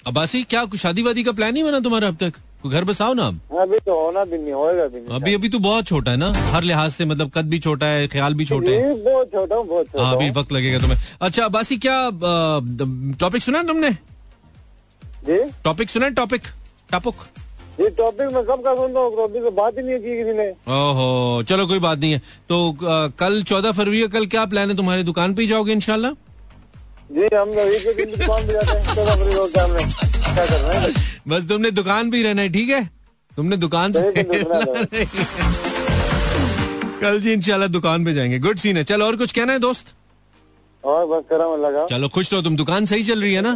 अब्बासी, क्या शादी वादी का प्लान नहीं बना तुम्हारा अब तक? घर बसाओ ना आप। अभी तो होना भी नहीं, होएगा भी नहीं। अभी अभी तो बहुत छोटा है ना हर लिहाज से, मतलब कद भी छोटा है, ख्याल भी छोटे हैं। बहुत छोटा हूँ, बहुत छोटा। हाँ, अभी वक्त लगेगा तुम्हें। अच्छा बासी, क्या टॉपिक सुना है तुमने? जी टॉपिक सुना है? टॉपिक टॉपिक ये टॉपिक मैं सबका सुनता हूँ, टॉपिक से बात ही नहीं की किसी ने। ओहो, चलो कोई बात नहीं है। तो आ, कल चौदह फरवरी है, कल क्या प्लान है तुम्हारी, दुकान पे ही जाओगे इंशाल्लाह? जी हम दुकान पे जाते हैं, चौदह फरवरी को काम में क्या करना है, बस तुमने दुकान पे ही रहना है। ठीक है, तुमने दुकान से कल जी इंशाल्लाह दुकान पे जाएंगे। गुड सीन है। चलो और कुछ कहना है दोस्त? और बस कर रहा हूँ। चलो खुश रहो तुम, दुकान सही चल रही है ना?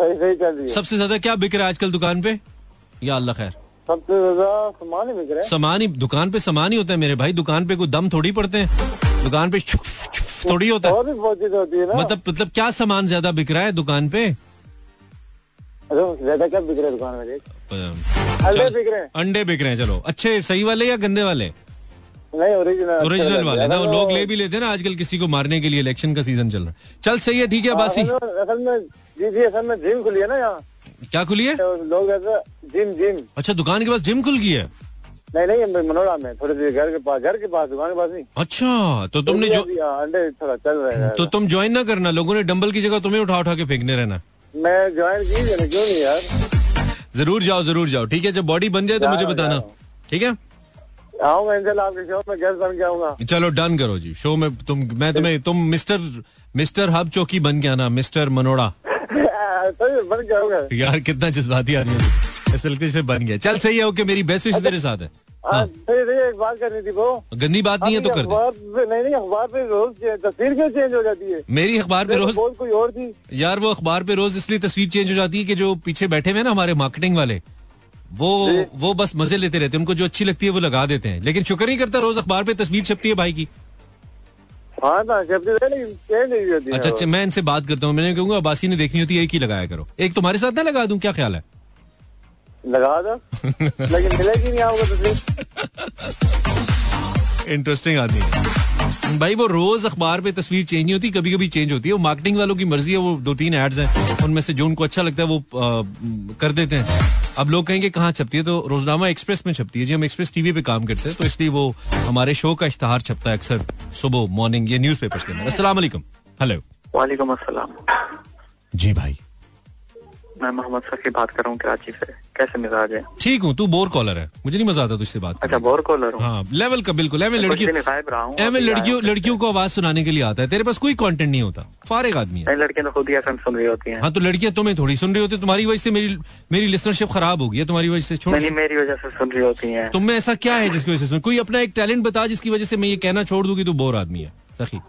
सही सही चल रही है। सबसे ज्यादा क्या बिक रहा है आजकल दुकान पे? या अल्लाह खैर, सबसे ज्यादा सामान ही बिक रहा है। सामान ही दुकान पे, सामान ही होता है मेरे भाई, दुकान पे कोई दम थोड़ी पड़ते हैं, दुकान पे थोड़ी होता है। मतलब मतलब क्या सामान ज्यादा बिक रहा है दुकान पे? ज्यादा क्या बिक रहा है दुकान में? अंडे बिक रहे हैं। अंडे बिक रहे हैं। चलो अच्छे सही वाले या गंदे वाले? नहीं, ओरिजिनल ओरिजिनल वाले ना, वो लोग ले भी लेते हैं ना आजकल, किसी को मारने के लिए। इलेक्शन का सीजन चल रहा है। चल सही है, ठीक है बासी। असल में जी जी, असल में जिम खुली है ना यहाँ। क्या खुली है? लोग ऐसा जिम जिम। अच्छा, दुकान के पास जिम खुल गई है? नहीं नहीं, मनोरा में थोड़ी देर, घर के पास, घर के पास, दुकान के पास नहीं। अच्छा, तो तुमने जो अंडे थोड़ा चल रहा है, तो तुम ज्वाइन ना करना, लोगों ने डम्बल की जगह तुम्हें उठा उठा के फेंकने रहना। मैं ज्वाइन की, क्यों नहीं यार? जरूर जाओ, जरूर जाओ। ठीक है, जब बॉडी बन जाए तो मुझे बताना, ठीक है? आऊंगा इंशाल्लाह आपके शो में गेस्ट बन के आऊंगा। चलो डन करो जी, शो में तुम मैं तुम्हें तुम मिस्टर मिस्टर हब चौकी बन के आना, मिस्टर मनोड़ा। तो बन के आऊंगा यार, कितना जज्बाती आदमी है, से बन गया। चल सही है, ओके, मेरी बेस्ट विशेष तेरे साथ है। हाँ। एक बात करनी थी, वो गंदी बात नहीं है तो कर दे। नहीं नहीं, अखबार पे रोज तस्वीर क्यों चेंज हो जाती है? मेरी अखबार पे रोज कोई और थी यार, वो अखबार पे रोज इसलिए तस्वीर चेंज हो जाती है कि जो पीछे बैठे हुए ना हमारे मार्केटिंग वाले, वो वो बस मजे लेते रहते हैं, उनको जो अच्छी लगती है वो लगा देते हैं, लेकिन शुक्र ही करता रोज अखबार पे तस्वीर छपती है भाई की। हाँ ना, छपती। अच्छा अच्छा, मैं इनसे बात करता हूँ, मैंने कहूँगा अब्बासी ने देखनी होती है, एक ही लगाया करो, एक तुम्हारे साथ ना लगा दूं, क्या ख्याल है? लगा दो, लेकिन मिलेगी नहीं आपको तस्वीर। इंटरेस्टिंग आदमी है भाई, वो रोज अखबार पे तस्वीर चेंज नहीं होती, कभी कभी चेंज होती है, वो मार्केटिंग वालों की मर्जी है, वो दो तीन एड्स हैं उनमें से जो उनको अच्छा लगता है वो आ, कर देते हैं। अब लोग कहेंगे कहाँ छपती है, तो रोजनामा एक्सप्रेस में छपती है जी, हम एक्सप्रेस टीवी पे काम करते हैं, तो इसलिए वो हमारे शो का इश्तहार छपता है अक्सर सुबह मॉर्निंग ये न्यूज पेपर्स के अंदर। अस्सलाम वालेकुम। हेलो, वालेकुम अस्सलाम। जी भाई, मैं मोहम्मद सकी बात कर रहा हूँ कराची से। कैसे मिजाज है? ठीक हूँ। तू बोर कॉलर है, मुझे नहीं मजा आता तुझसे बात। अच्छा, बोर कॉलर हूँ। हाँ, लेवल का बिल्कुल। एम लड़कियों लड़कियों को आवाज सुनाने के लिए आता है, तेरे पास कोई कंटेंट नहीं होता, फारिग आदमी है। लड़कियां तो खुद ही सुन रही होती हैं। हाँ, तो लड़कियां तुम्हें थोड़ी सुन रही होती है, तुम्हारी वजह से मेरी मेरी लिसनरशिप खराब होगी, तुम्हारी वजह से। छोड़, मेरी वजह से सुन रही होती है। तुम्हें ऐसा क्या है जिसकी वजह से? कोई अपना एक टैलेंट बता जिसकी वजह से मैं ये कहना छोड़ दूँ कि तू बोर आदमी है। सखी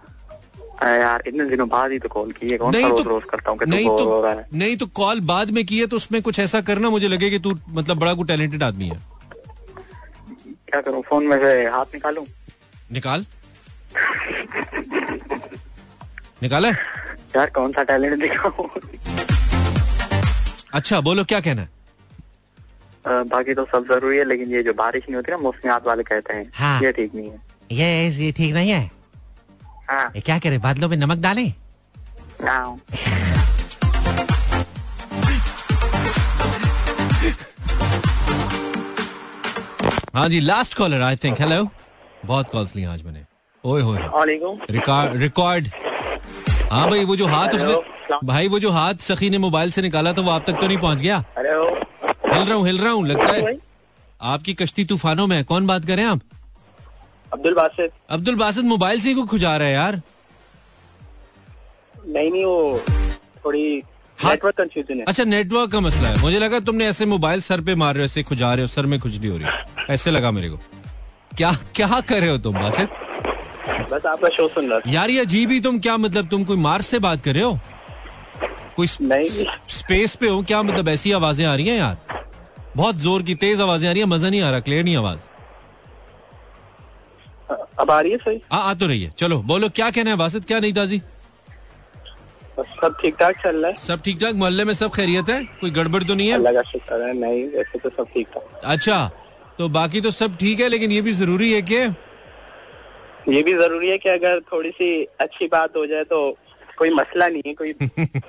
यार, इतने दिनों बाद ही तो कॉल की है, कौन सा रोज रोज करता हूँ। नहीं तो नहीं तो कॉल बाद में की है तो उसमें कुछ ऐसा करना मुझे लगे कि तू मतलब बड़ा कोई टैलेंटेड आदमी है। क्या करूँ, फोन में से हाथ निकालूं? निकाल निकाल है यार, कौन सा टैलेंट दिखाऊं? अच्छा बोलो, क्या कहना है? आ, बाकी तो सब जरूरी है, लेकिन ये जो बारिश नहीं होती ना, मौसमियात वाले कहते हैं ये ठीक नहीं है, ये ये ठीक नहीं है। हाँ। क्या करे, बादलों में नमक डालें? हाँ जी, last caller I think. Hello, बहुत कॉल्स ली आज मैंने, ओए होए रिकॉर्ड। हाँ भाई, वो जो हाथ उसने भाई वो जो हाथ सखी ने मोबाइल से निकाला था वो आप तक तो नहीं पहुंच गया? हिल रहा हूँ हिल रहा हूँ लगता है आपकी कश्ती तूफानों में। कौन बात करें आप? अब्दुल बासित। अब्दुल बासित मोबाइल से को खुजा रहा है यार। नहीं नहीं, वो थोड़ी हाँ? नेटवर्क कंफ्यूजन है। अच्छा, नेटवर्क का मसला है, मुझे लगा तुमने ऐसे मोबाइल सर पे मार रहे हो, ऐसे खुजा रहे हो, सर में खुजली हो रही है, ऐसे लगा मेरे को। क्या क्या कर रहे हो तुम बासित? बस आपका शो सुन रहा था यार। ये अजीब ही तुम, क्या मतलब तुम कोई मार्स से बात कर रहे हो, कोई स्पेस पे हो क्या? मतलब ऐसी आवाजें आ रही है यार, बहुत जोर की तेज आवाजें आ रही है, मजा नहीं आ रहा, क्लियर नहीं आवाज। अब आ रही है सही? हाँ, आ तो रही है। चलो बोलो, क्या कहना है बासित? क्या नहीं ताजी, सब ठीक ठाक चल रहा है? सब ठीक ठाक, मोहल्ले में सब खैरियत है, कोई गड़बड़ तो नहीं है? अल्लाह का शुक्र है, नहीं वैसे तो सब ठीक ठाक। अच्छा, तो बाकी तो सब ठीक है, लेकिन ये भी जरूरी है कि ये भी जरूरी है कि अगर थोड़ी सी अच्छी बात हो जाए तो कोई मसला नहीं है, कोई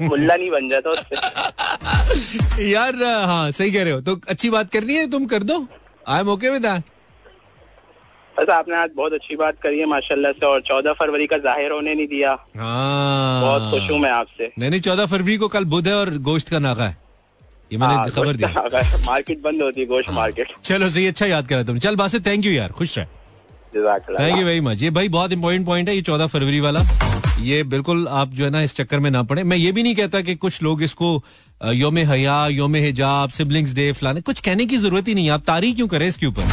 मुल्ला नहीं बन जाता उससे। यार हाँ, सही कह रहे हो, तो अच्छी बात करनी है तुम कर दो, I am okay with that. बस आपने आज बहुत अच्छी बात करी है माशाल्लाह से, और चौदह फरवरी का जाहिर होने नहीं दिया। हाँ, बहुत खुश हूँ मैं आपसे। नहीं नहीं, चौदह फरवरी को कल बुध है और गोश्त का नागा है, ये मैंने खबर दी। मार्केट बंद होती है गोश्त मार्केट। चलो सही, अच्छा याद करा तुम। चल बात, थैंक यू यार, खुश रहे, थैंक यू वेरी मच। ये भाई बहुत इंपॉर्टेंट पॉइंट है ये चौदह फरवरी वाला, ये बिल्कुल आप जो है ना इस चक्कर में ना पड़े। मैं ये भी नहीं कहता कि कुछ लोग इसको योम हया, योम हिजाब, सिबलिंग्स डे फलाने, कुछ कहने की जरूरत ही नहीं है, आप तारीख क्यों करें इसके ऊपर?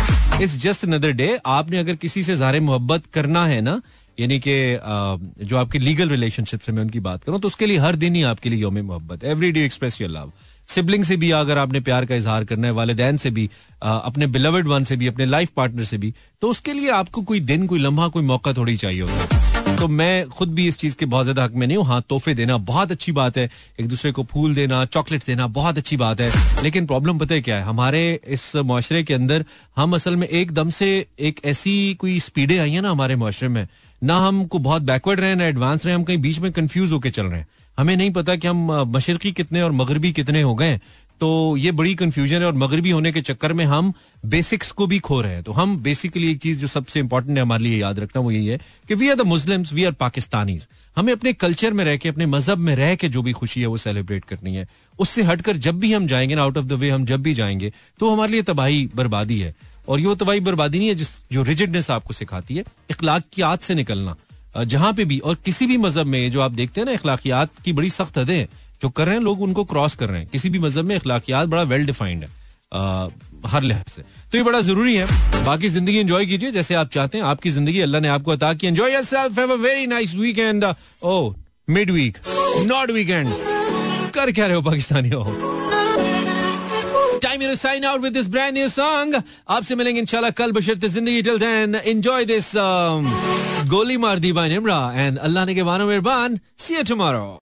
It's just another day. आपने अगर किसी से ज़ाहिर मोहब्बत करना है ना, यानी कि जो आपके लीगल रिलेशनशिप से मैं उनकी बात करूं, तो उसके लिए हर दिन ही आपके लिए योम मोहब्बत, every day express your love. Sibling से भी अगर आपने प्यार का इजहार करना है, वालिदैन से भी, अपने बिलवड वन से भी, अपने लाइफ पार्टनर से भी, तो उसके लिए आपको कोई दिन, कोई लम्हा, कोई मौका थोड़ी चाहिए होता है। तो मैं खुद भी इस चीज के बहुत ज्यादा हक में नहीं हूँ। हाँ, तोहफे देना बहुत अच्छी बात है, एक दूसरे को फूल देना, चॉकलेट देना बहुत अच्छी बात है, लेकिन प्रॉब्लम पता है क्या है? हमारे इस माशरे के अंदर हम असल में एकदम से एक ऐसी कोई स्पीडें आई है ना हमारे माशरे में, ना हमको बहुत बैकवर्ड रहे ना एडवांस रहे, हम कहीं बीच में कंफ्यूज होकर चल रहे हैं, हमें नहीं पता कि हम मशरकी कितने और मगरबी कितने हो गए। तो ये बड़ी कंफ्यूजन है, और मगरबी होने के चक्कर में हम बेसिक्स को भी खो रहे हैं। तो हम बेसिकली एक चीज जो सबसे इंपॉर्टेंट है हमारे लिए याद रखना, वो यही है कि we are the Muslims, we are Pakistanis. हमें अपने कल्चर में रह के, अपने मजहब में रह के जो भी खुशी है वो सेलिब्रेट करनी है। उससे हटकर जब भी हम जाएंगे ना, आउट ऑफ द वे हम जब भी जाएंगे, तो हमारे लिए तबाही बर्बादी है। और ये वो तबाही बर्बादी नहीं है जिस जो रिजिडनेस आपको सिखाती है. इखलाकियात से निकलना जहाँ पे भी और किसी भी मजहब में जो आप देखते हैं ना, इखलाकियात की बड़ी सख्त हदें हैं, जो कर रहे हैं लोग उनको क्रॉस कर रहे हैं. किसी भी मजहब में इखलाकियात बड़ा वेल डिफाइंड है आ, हर लिहाज से. तो ये बड़ा जरूरी है. बाकी जिंदगी एंजॉय कीजिए जैसे आप चाहते हैं. आपकी जिंदगी अल्लाह ने आपको अता की. Enjoy yourself, have a very nice weekend. Oh mid week not weekend. कर क्या रहे हो पाकिस्तानी हो. Time to sign out with this brand new song. आपसे मिलेंगे इंशाल्लाह कल बशर्ते जिंदगी. टिल देन एंजॉय दिस गोली मार दी बाय निम्रा एंड अल्लाह ने के बानो मेहरबान. See you tomorrow.